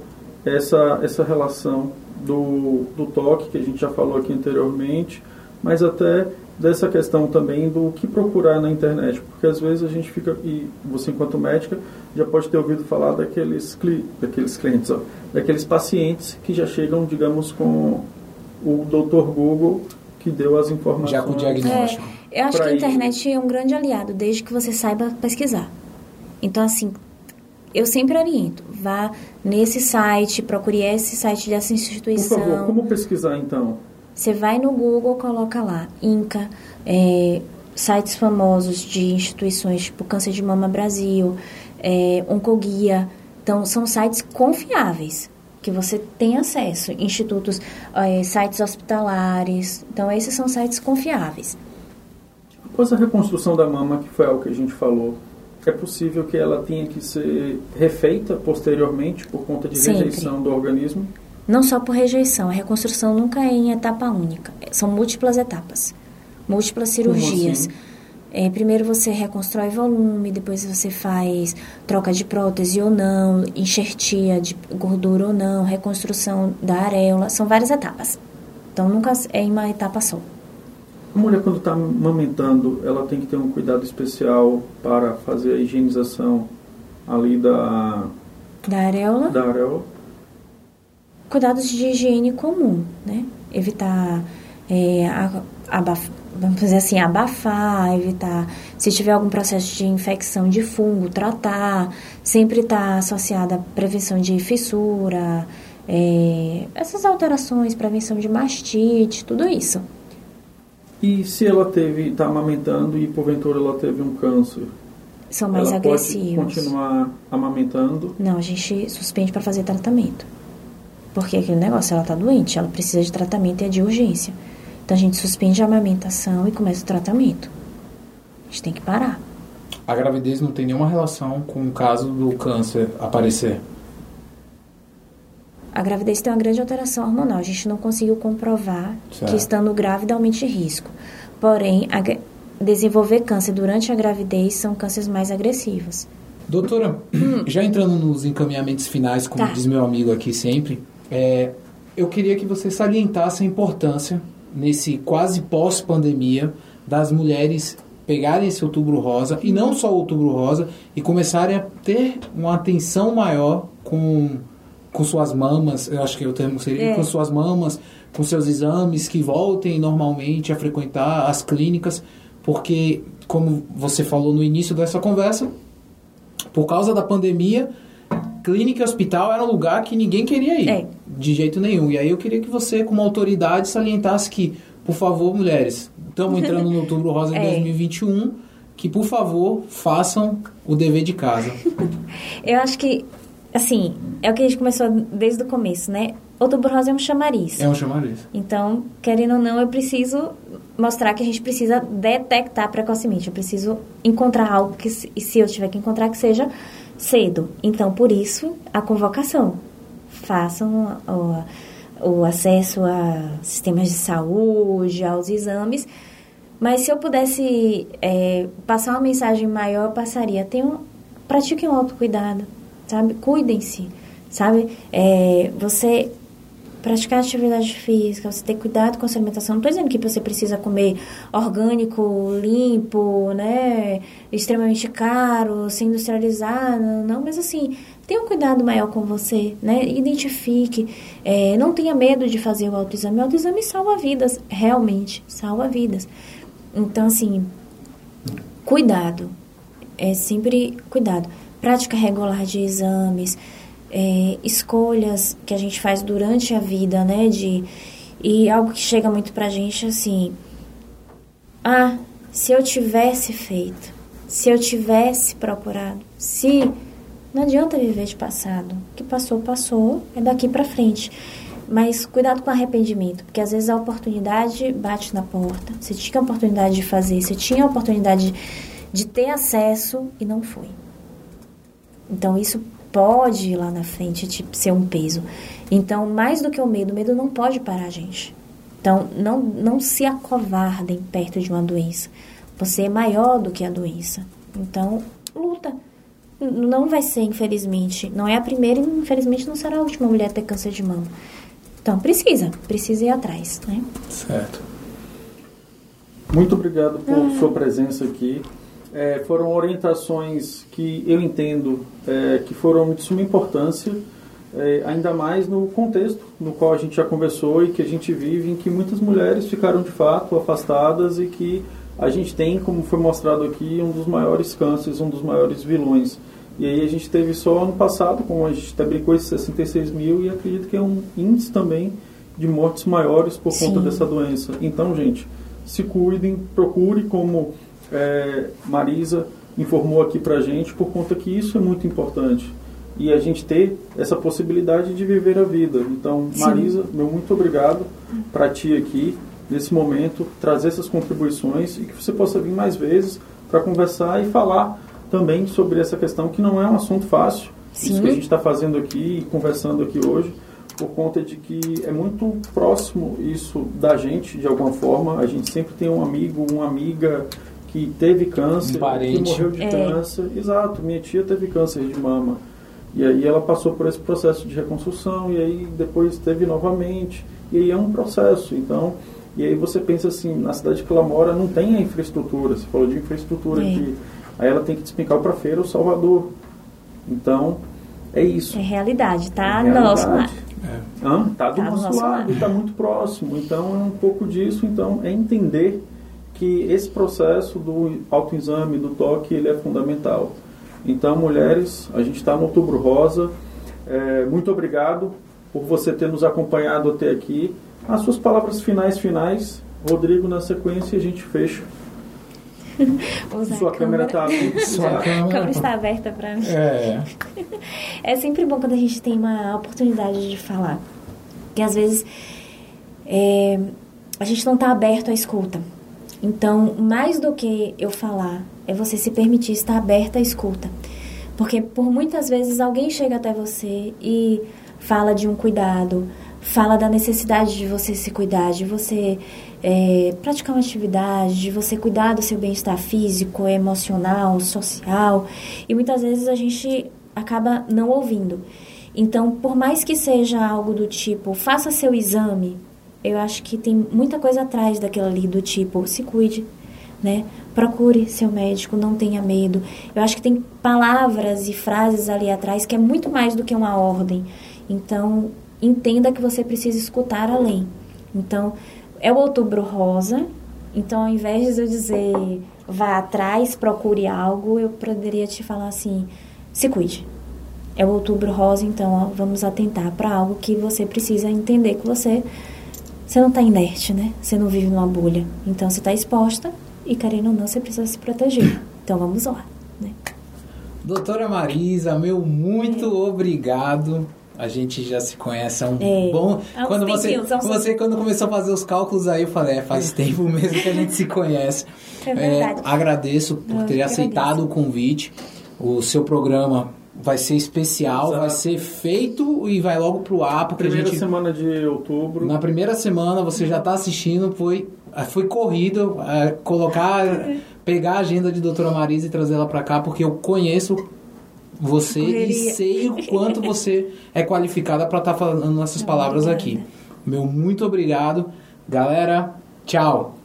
essa relação do toque, que a gente já falou aqui anteriormente, mas até dessa questão também do que procurar na internet, porque às vezes a gente fica, e você enquanto médica já pode ter ouvido falar daqueles pacientes que já chegam, digamos, com o Dr. Google, que deu as informações. Já com o diagnóstico. Eu acho que a internet é um grande aliado, desde que você saiba pesquisar. Então, assim, eu sempre oriento. Vá nesse site, procure esse site dessa instituição. Por favor, como pesquisar, então? Você vai no Google, coloca lá, INCA, sites famosos de instituições, tipo Câncer de Mama Brasil, Oncoguia. Então, são sites confiáveis, que você tem acesso. Institutos, sites hospitalares. Então, esses são sites confiáveis. Após a reconstrução da mama, que foi algo que a gente falou, é possível que ela tenha que ser refeita posteriormente por conta de rejeição do organismo? Não só por rejeição. A reconstrução nunca é em etapa única. São múltiplas etapas, múltiplas cirurgias. Como assim? Primeiro você reconstrói volume, depois você faz troca de prótese ou não, enxertia de gordura ou não, reconstrução da areola, são várias etapas. Então, nunca é em uma etapa só. A mulher, quando está amamentando, ela tem que ter um cuidado especial para fazer a higienização ali da areola. Da areola. Cuidados de higiene comum, né? Evitar abafar, evitar, se tiver algum processo de infecção de fungo, tratar, sempre está associada à prevenção de fissura, essas alterações, prevenção de mastite, tudo isso. E se ela está amamentando e porventura ela teve um câncer? São mais agressivos. Pode continuar amamentando? Não, a gente suspende para fazer tratamento. Porque aquele negócio, ela está doente, ela precisa de tratamento e é de urgência. Então, a gente suspende a amamentação e começa o tratamento. A gente tem que parar. A gravidez não tem nenhuma relação com o caso do câncer aparecer? A gravidez tem uma grande alteração hormonal. A gente não conseguiu comprovar, certo, que estando grávida aumente risco. Porém, desenvolver câncer durante a gravidez são cânceres mais agressivos. Doutora, já entrando nos encaminhamentos finais, como diz meu amigo aqui sempre, eu queria que você salientasse a importância, nesse quase pós-pandemia, das mulheres pegarem esse Outubro Rosa, e não só o Outubro Rosa, e começarem a ter uma atenção maior com suas mamas, eu acho que o termo seria, com suas mamas, com seus exames, que voltem normalmente a frequentar as clínicas, porque, como você falou no início dessa conversa, por causa da pandemia, clínica e hospital era um lugar que ninguém queria ir, de jeito nenhum. E aí eu queria que você, como autoridade, salientasse que, por favor, mulheres, estamos entrando no Outubro Rosa de 2021, que, por favor, façam o dever de casa. Eu acho que, assim, é o que a gente começou desde o começo, né? Outubro Rosa é um chamariz. É um chamariz. Então, querendo ou não, eu preciso mostrar que a gente precisa detectar precocemente. Eu preciso encontrar algo que, se eu tiver que encontrar, que seja cedo. Então, por isso, a convocação. Façam o acesso a sistemas de saúde, aos exames. Mas se eu pudesse passar uma mensagem maior, eu passaria. Pratiquem o autocuidado, sabe? Cuidem-se, sabe? Você praticar atividade física, você ter cuidado com a sua alimentação. Não estou dizendo que você precisa comer orgânico, limpo, né, extremamente caro, sem industrializar, não, mas assim, tenha um cuidado maior com você, né, identifique, não tenha medo de fazer o autoexame. O autoexame salva vidas, realmente, salva vidas. Então, assim, cuidado, é sempre cuidado. Prática regular de exames, escolhas que a gente faz durante a vida, né, e algo que chega muito pra gente, assim, se eu tivesse feito, se eu tivesse procurado, não adianta viver de passado, o que passou, passou, é daqui pra frente, mas cuidado com arrependimento, porque às vezes a oportunidade bate na porta, você tinha a oportunidade de fazer, você tinha a oportunidade de ter acesso e não foi, então isso pode ir lá na frente ser um peso. Então, mais do que o medo não pode parar a gente. Então, não se acovardem perto de uma doença. Você é maior do que a doença. Então, luta. Não vai ser, infelizmente, não é a primeira e, infelizmente, não será a última mulher a ter câncer de mama. Então, precisa ir atrás, né? Certo. Muito obrigado por sua presença aqui. Foram orientações que eu entendo que foram de suma importância, ainda mais no contexto no qual a gente já conversou e que a gente vive, em que muitas mulheres ficaram de fato afastadas e que a gente tem, como foi mostrado aqui, um dos maiores cânceres, um dos maiores vilões. E aí a gente teve só ano passado, como a gente até brincou, esses 66 mil, e acredito que é um índice também de mortes maiores por conta dessa doença. Então, gente, se cuidem, procure, como Marisa informou aqui pra gente, por conta que isso é muito importante e a gente ter essa possibilidade de viver a vida. Então, sim, Marisa, meu muito obrigado pra ti aqui nesse momento, trazer essas contribuições e que você possa vir mais vezes para conversar e falar também sobre essa questão, que não é um assunto fácil, sim, isso que a gente está fazendo aqui e conversando aqui hoje, por conta de que é muito próximo isso da gente, de alguma forma. A gente sempre tem um amigo, uma amiga que teve câncer, um parente que morreu de câncer. Exato, minha tia teve câncer de mama. E aí ela passou por esse processo de reconstrução, e aí depois teve novamente. E aí é um processo, então... E aí você pensa assim, na cidade que ela mora não tem a infraestrutura. Você falou de infraestrutura de... Aí ela tem que despencar para Feira ou Salvador. Então, é isso. É realidade, tá do nosso lado. Tá do nosso lado e tá muito próximo. Então, é um pouco disso. Então, é entender que esse processo do autoexame, do toque, ele é fundamental. Então, mulheres, a gente está no Outubro Rosa. Muito obrigado por você ter nos acompanhado até aqui. As suas palavras finais, Rodrigo, na sequência a gente fecha. Sua câmera está aberta para mim. É sempre bom quando a gente tem uma oportunidade de falar. Porque às vezes a gente não está aberto à escuta. Então, mais do que eu falar, é você se permitir estar aberta à escuta. Porque por muitas vezes alguém chega até você e fala de um cuidado... Fala da necessidade de você se cuidar, de você praticar uma atividade, de você cuidar do seu bem-estar físico, emocional, social. E muitas vezes a gente acaba não ouvindo. Então, por mais que seja algo do tipo, faça seu exame, eu acho que tem muita coisa atrás daquilo ali do tipo, se cuide, né? Procure seu médico, não tenha medo. Eu acho que tem palavras e frases ali atrás que é muito mais do que uma ordem. Então... Entenda que você precisa escutar além. Então, é o Outubro Rosa. Então, ao invés de eu dizer vá atrás, procure algo, eu poderia te falar assim, se cuide. É o Outubro Rosa, então ó, vamos atentar para algo que você precisa entender, que você não está inerte, né? Você não vive numa bolha. Então, você está exposta e, querendo ou não, você precisa se proteger. Então, vamos lá, né? Doutora Marisa, meu muito obrigado. A gente já se conhece há um bom... Quando começou a fazer os cálculos aí, eu falei, faz tempo mesmo que a gente se conhece. É verdade. Agradeço por ter aceitado o convite. O seu programa vai ser especial, vai ser feito e vai logo pro ar. Porque primeira semana de outubro. Na primeira semana, você já está assistindo, foi corrido pegar a agenda de doutora Marisa e trazer ela para cá, porque eu conheço... Você e sei o quanto você é qualificada para estar falando essas palavras aqui. Meu muito obrigado. Galera, tchau.